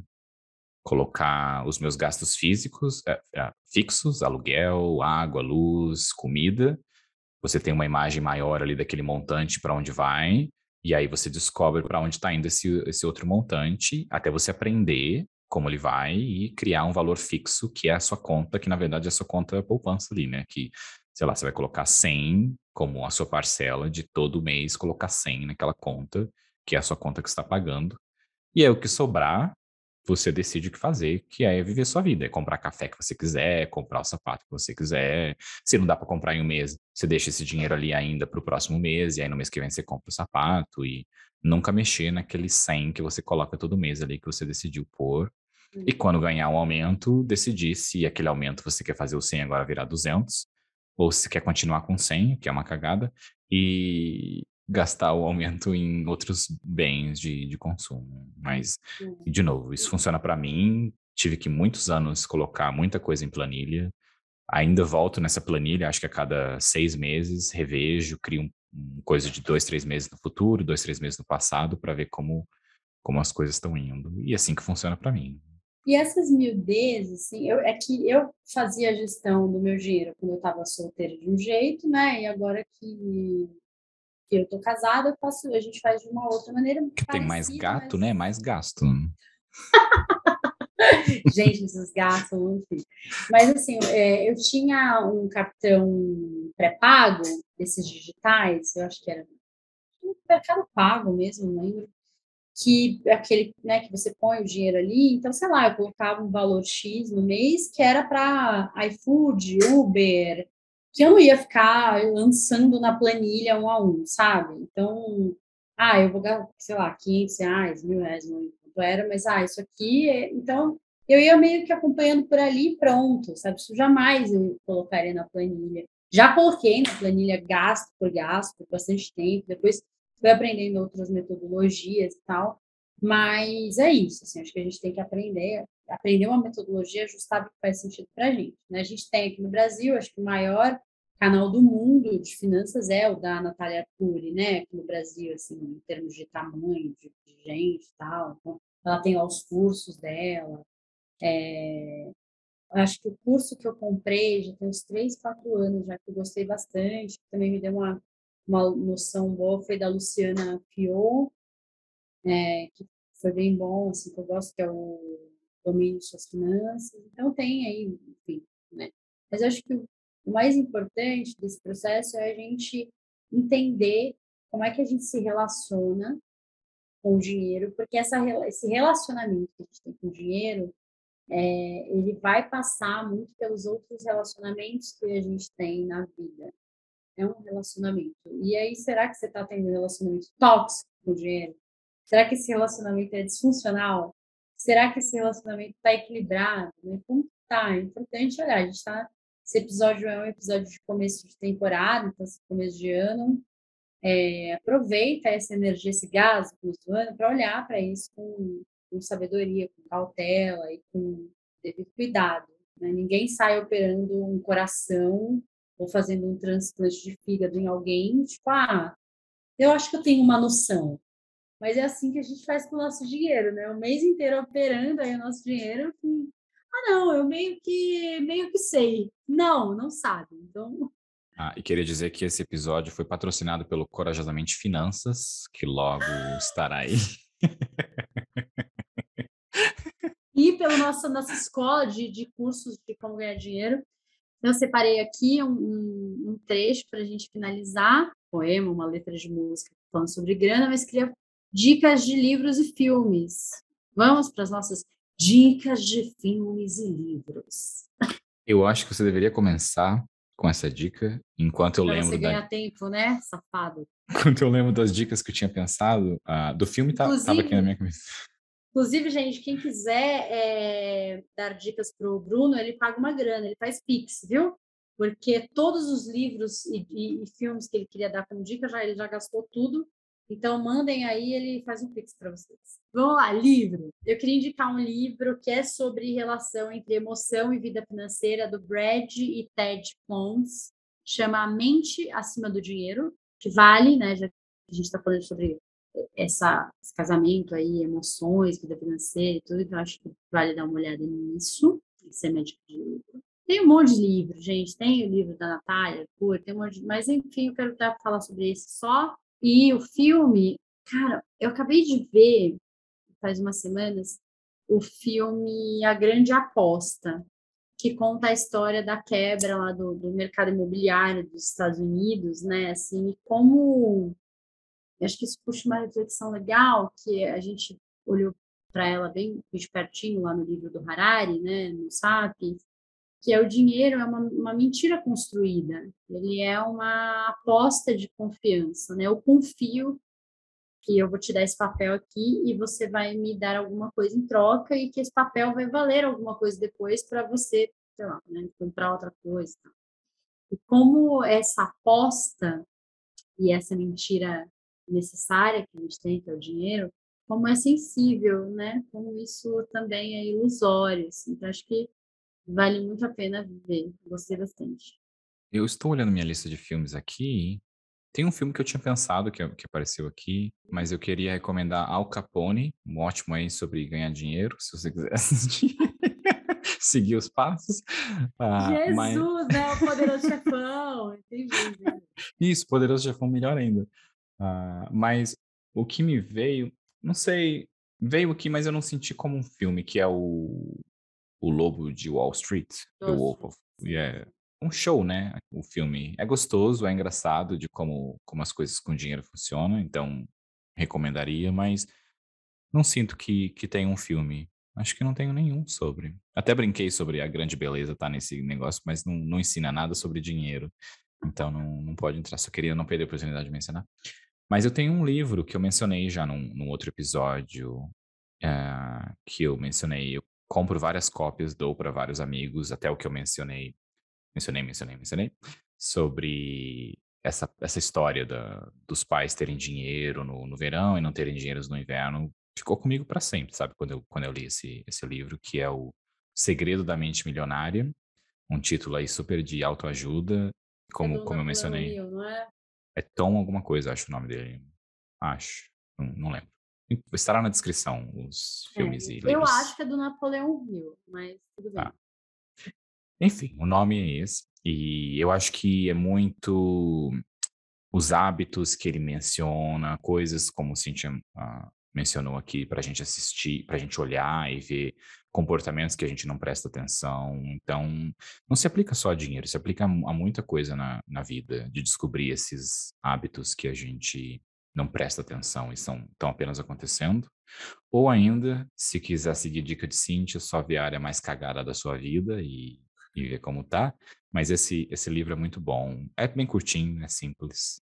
colocar os meus gastos físicos, é, é, fixos, aluguel, água, luz, comida. Você tem uma imagem maior ali daquele montante para onde vai, e aí você descobre para onde está indo esse, esse outro montante, até você aprender como ele vai e criar um valor fixo, que é a sua conta, que na verdade é a sua conta poupança ali, né? Que, sei lá, você vai colocar cem como a sua parcela de todo mês, colocar cem naquela conta, que é a sua conta que você está pagando. E aí o que sobrar, você decide o que fazer, que é viver sua vida. É comprar café que você quiser, comprar o sapato que você quiser. Se não dá para comprar em um mês, você deixa esse dinheiro ali ainda para o próximo mês, e aí no mês que vem você compra o sapato, e nunca mexer naquele cem que você coloca todo mês ali que você decidiu pôr. E quando ganhar um aumento, decidir se aquele aumento você quer fazer o cem agora virar duzentos, ou se quer continuar com cem, que é uma cagada, e gastar o aumento em outros bens de, de consumo. Mas, de novo, isso funciona para mim. Tive que muitos anos colocar muita coisa em planilha. Ainda volto nessa planilha, acho que a cada seis meses, revejo, crio uma coisa de dois, três meses no futuro, dois, três meses no passado, para ver como, como as coisas estão indo. E é assim que funciona para mim. E essas miudezas, assim, eu, é que eu fazia a gestão do meu dinheiro quando eu estava solteira de um jeito, né? E agora que... eu tô casada, eu faço, a gente faz de uma outra maneira. Que parecida, tem mais gato, mas... né? Mais gasto. Gente, esses gastos, enfim. Mas assim, é, eu tinha um cartão pré-pago, desses digitais, eu acho que era um mercado pago mesmo, não lembro. Que aquele, né, que você põe o dinheiro ali, então, sei lá, eu colocava um valor X no mês que era para iFood, Uber, que eu não ia ficar lançando na planilha um a um, sabe? Então, ah, eu vou gastar, sei lá, quinhentos reais, mil reais, não lembro quanto era, mas, ah, isso aqui, é... então, eu ia meio que acompanhando por ali, pronto, sabe? Isso jamais eu colocaria na planilha. Já coloquei na planilha gasto por gasto, por bastante tempo, depois fui aprendendo outras metodologias e tal, mas é isso, assim, acho que a gente tem que aprender... aprender uma metodologia ajustada que faz sentido para a gente. Né? A gente tem aqui no Brasil, acho que o maior canal do mundo de finanças é o da Natália Turi, né? Aqui no Brasil, assim, em termos de tamanho, de gente e tal. Então, ela tem lá os cursos dela. É... Acho que o curso que eu comprei, já tem uns três, quatro anos, já que eu gostei bastante, que também me deu uma, uma noção boa, foi da Luciana Pio, é, que foi bem bom, assim, que eu gosto, que é o domínio de suas finanças, então tem aí, enfim, né? Mas eu acho que o mais importante desse processo é a gente entender como é que a gente se relaciona com o dinheiro, porque essa, esse relacionamento que a gente tem com o dinheiro, é, ele vai passar muito pelos outros relacionamentos que a gente tem na vida. É um relacionamento. E aí, será que você está tendo um relacionamento tóxico com o dinheiro? Será que esse relacionamento é disfuncional? Será que esse relacionamento está equilibrado? Né? Como está? É importante olhar. A gente tá, esse episódio é um episódio de começo de temporada, então esse começo de ano. é, aproveita essa energia, esse gás do curso do ano para olhar para isso com, com sabedoria, com cautela e com devido cuidado. Né? Ninguém sai operando um coração ou fazendo um transplante de fígado em alguém, tipo, ah, eu acho que eu tenho uma noção. Mas é assim que a gente faz com o nosso dinheiro, né? O mês inteiro operando aí o nosso dinheiro com... Ah, não, eu meio que, meio que sei. Não, não sabe. Então... Ah, e queria dizer que esse episódio foi patrocinado pelo Corajosamente Finanças, que logo estará aí. E pela nossa, nossa escola de, de cursos de como ganhar dinheiro. Eu separei aqui um, um, um trecho para a gente finalizar. Poema, uma letra de música falando sobre grana, mas queria dicas de livros e filmes. Vamos para as nossas... Dicas de filmes e livros. Eu acho que você deveria começar com essa dica, enquanto eu pra lembro... Você ganha da... tempo, né, safado? Enquanto eu lembro das dicas que eu tinha pensado, uh, do filme estava aqui na minha cabeça. Inclusive, gente, quem quiser é, dar dicas para o Bruno, ele paga uma grana, ele faz Pix, viu? Porque todos os livros e, e, e filmes que ele queria dar como dica, já, ele já gastou tudo. Então, mandem aí, ele faz um pix para vocês. Vamos lá, livro. Eu queria indicar um livro que é sobre relação entre emoção e vida financeira, do Brad e Ted Pons. Chama Mente Acima do Dinheiro, que vale, né? Já que a gente está falando sobre essa, esse casamento aí, emoções, vida financeira e tudo, então acho que vale dar uma olhada nisso. Isso é minha dica de livro. Tem um monte de livro, gente. Tem o livro da Natália, tem um monte de... Mas, enfim, eu quero falar sobre esse só. E o filme, cara, eu acabei de ver, faz umas semanas, o filme A Grande Aposta, que conta a história da quebra lá do, do mercado imobiliário dos Estados Unidos, né, assim, como, acho que isso puxa uma reflexão legal, que a gente olhou para ela bem de pertinho lá no livro do Harari, né, no Sapiens, que é o dinheiro é uma, uma mentira construída, ele é uma aposta de confiança, né? Eu confio que eu vou te dar esse papel aqui e você vai me dar alguma coisa em troca e que esse papel vai valer alguma coisa depois para você, sei lá, né, comprar outra coisa. E como essa aposta e essa mentira necessária que a gente tem, que é o dinheiro, como é sensível, né? Como isso também é ilusório. Assim. Então, acho que vale muito a pena ver, gostei bastante. Eu estou olhando minha lista de filmes aqui. Tem um filme que eu tinha pensado, que, que apareceu aqui, mas eu queria recomendar Al Capone, um ótimo aí sobre ganhar dinheiro, se você quiser assistir, seguir os passos. Ah, Jesus, mas... né? O Poderoso Chefão, entendi. Né? Isso, Poderoso Chefão, melhor ainda. Ah, mas o que me veio, não sei, veio aqui, mas eu não senti como um filme, que é o... O Lobo de Wall Street, The Wolf of... Yeah. Um show, né? O filme é gostoso, é engraçado de como, como as coisas com dinheiro funcionam, então recomendaria, mas não sinto que, que tem um filme. Acho que não tenho nenhum sobre. Até brinquei sobre a grande beleza tá nesse negócio, mas não, não ensina nada sobre dinheiro. Então não, não pode entrar, só queria não perder a oportunidade de mencionar. Mas eu tenho um livro que eu mencionei já num, num outro episódio, uh, que eu mencionei... Eu compro várias cópias, dou para vários amigos, até o que eu mencionei, mencionei, mencionei, mencionei, sobre essa, essa história da, dos pais terem dinheiro no, no verão e não terem dinheiro no inverno. Ficou comigo para sempre, sabe? Quando eu, quando eu li esse, esse livro, que é o Segredo da Mente Milionária, um título aí super de autoajuda, como, é como eu mencionei. Rio, não é? É Tom alguma coisa, acho o nome dele. Acho, não, não lembro. Estará na descrição os filmes é, e livros. Eu acho que é do Napoleão Hill, mas tudo bem. Ah. Enfim, o nome é esse. E eu acho que é muito os hábitos que ele menciona, coisas como o Cíntia uh, mencionou aqui, para a gente assistir, para a gente olhar e ver comportamentos que a gente não presta atenção. Então, não se aplica só a dinheiro, se aplica a, a muita coisa na, na vida, de descobrir esses hábitos que a gente... não presta atenção e são, estão apenas acontecendo. Ou ainda, se quiser seguir dica de Cíntia, só ver a área mais cagada da sua vida e, e ver como tá. Mas esse, esse livro é muito bom. É bem curtinho, é simples.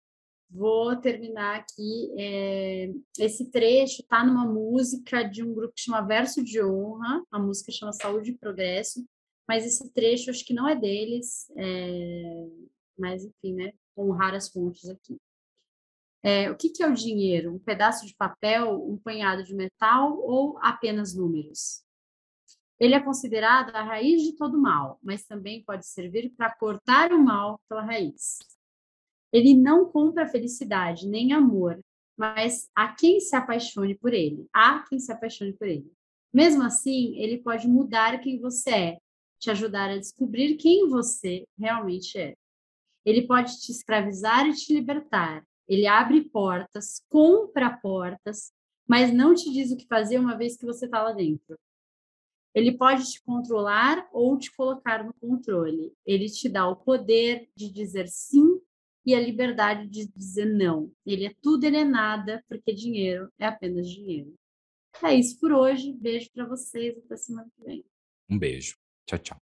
Vou terminar aqui. É, esse trecho tá numa música de um grupo que chama Verso de Honra. A música chama Saúde e Progresso. Mas esse trecho acho que não é deles. É, mas enfim, né? Honrar as fontes aqui. É, o que, que é o dinheiro? Um pedaço de papel, um punhado de metal ou apenas números? Ele é considerado a raiz de todo mal, mas também pode servir para cortar o mal pela raiz. Ele não compra felicidade nem amor, mas há quem se apaixone por ele. Há quem se apaixone por ele. Mesmo assim, ele pode mudar quem você é, te ajudar a descobrir quem você realmente é. Ele pode te escravizar e te libertar. Ele abre portas, compra portas, mas não te diz o que fazer uma vez que você está lá dentro. Ele pode te controlar ou te colocar no controle. Ele te dá o poder de dizer sim e a liberdade de dizer não. Ele é tudo, ele é nada, porque dinheiro é apenas dinheiro. É isso por hoje. Beijo para vocês. Até semana que vem. Um beijo. Tchau, tchau.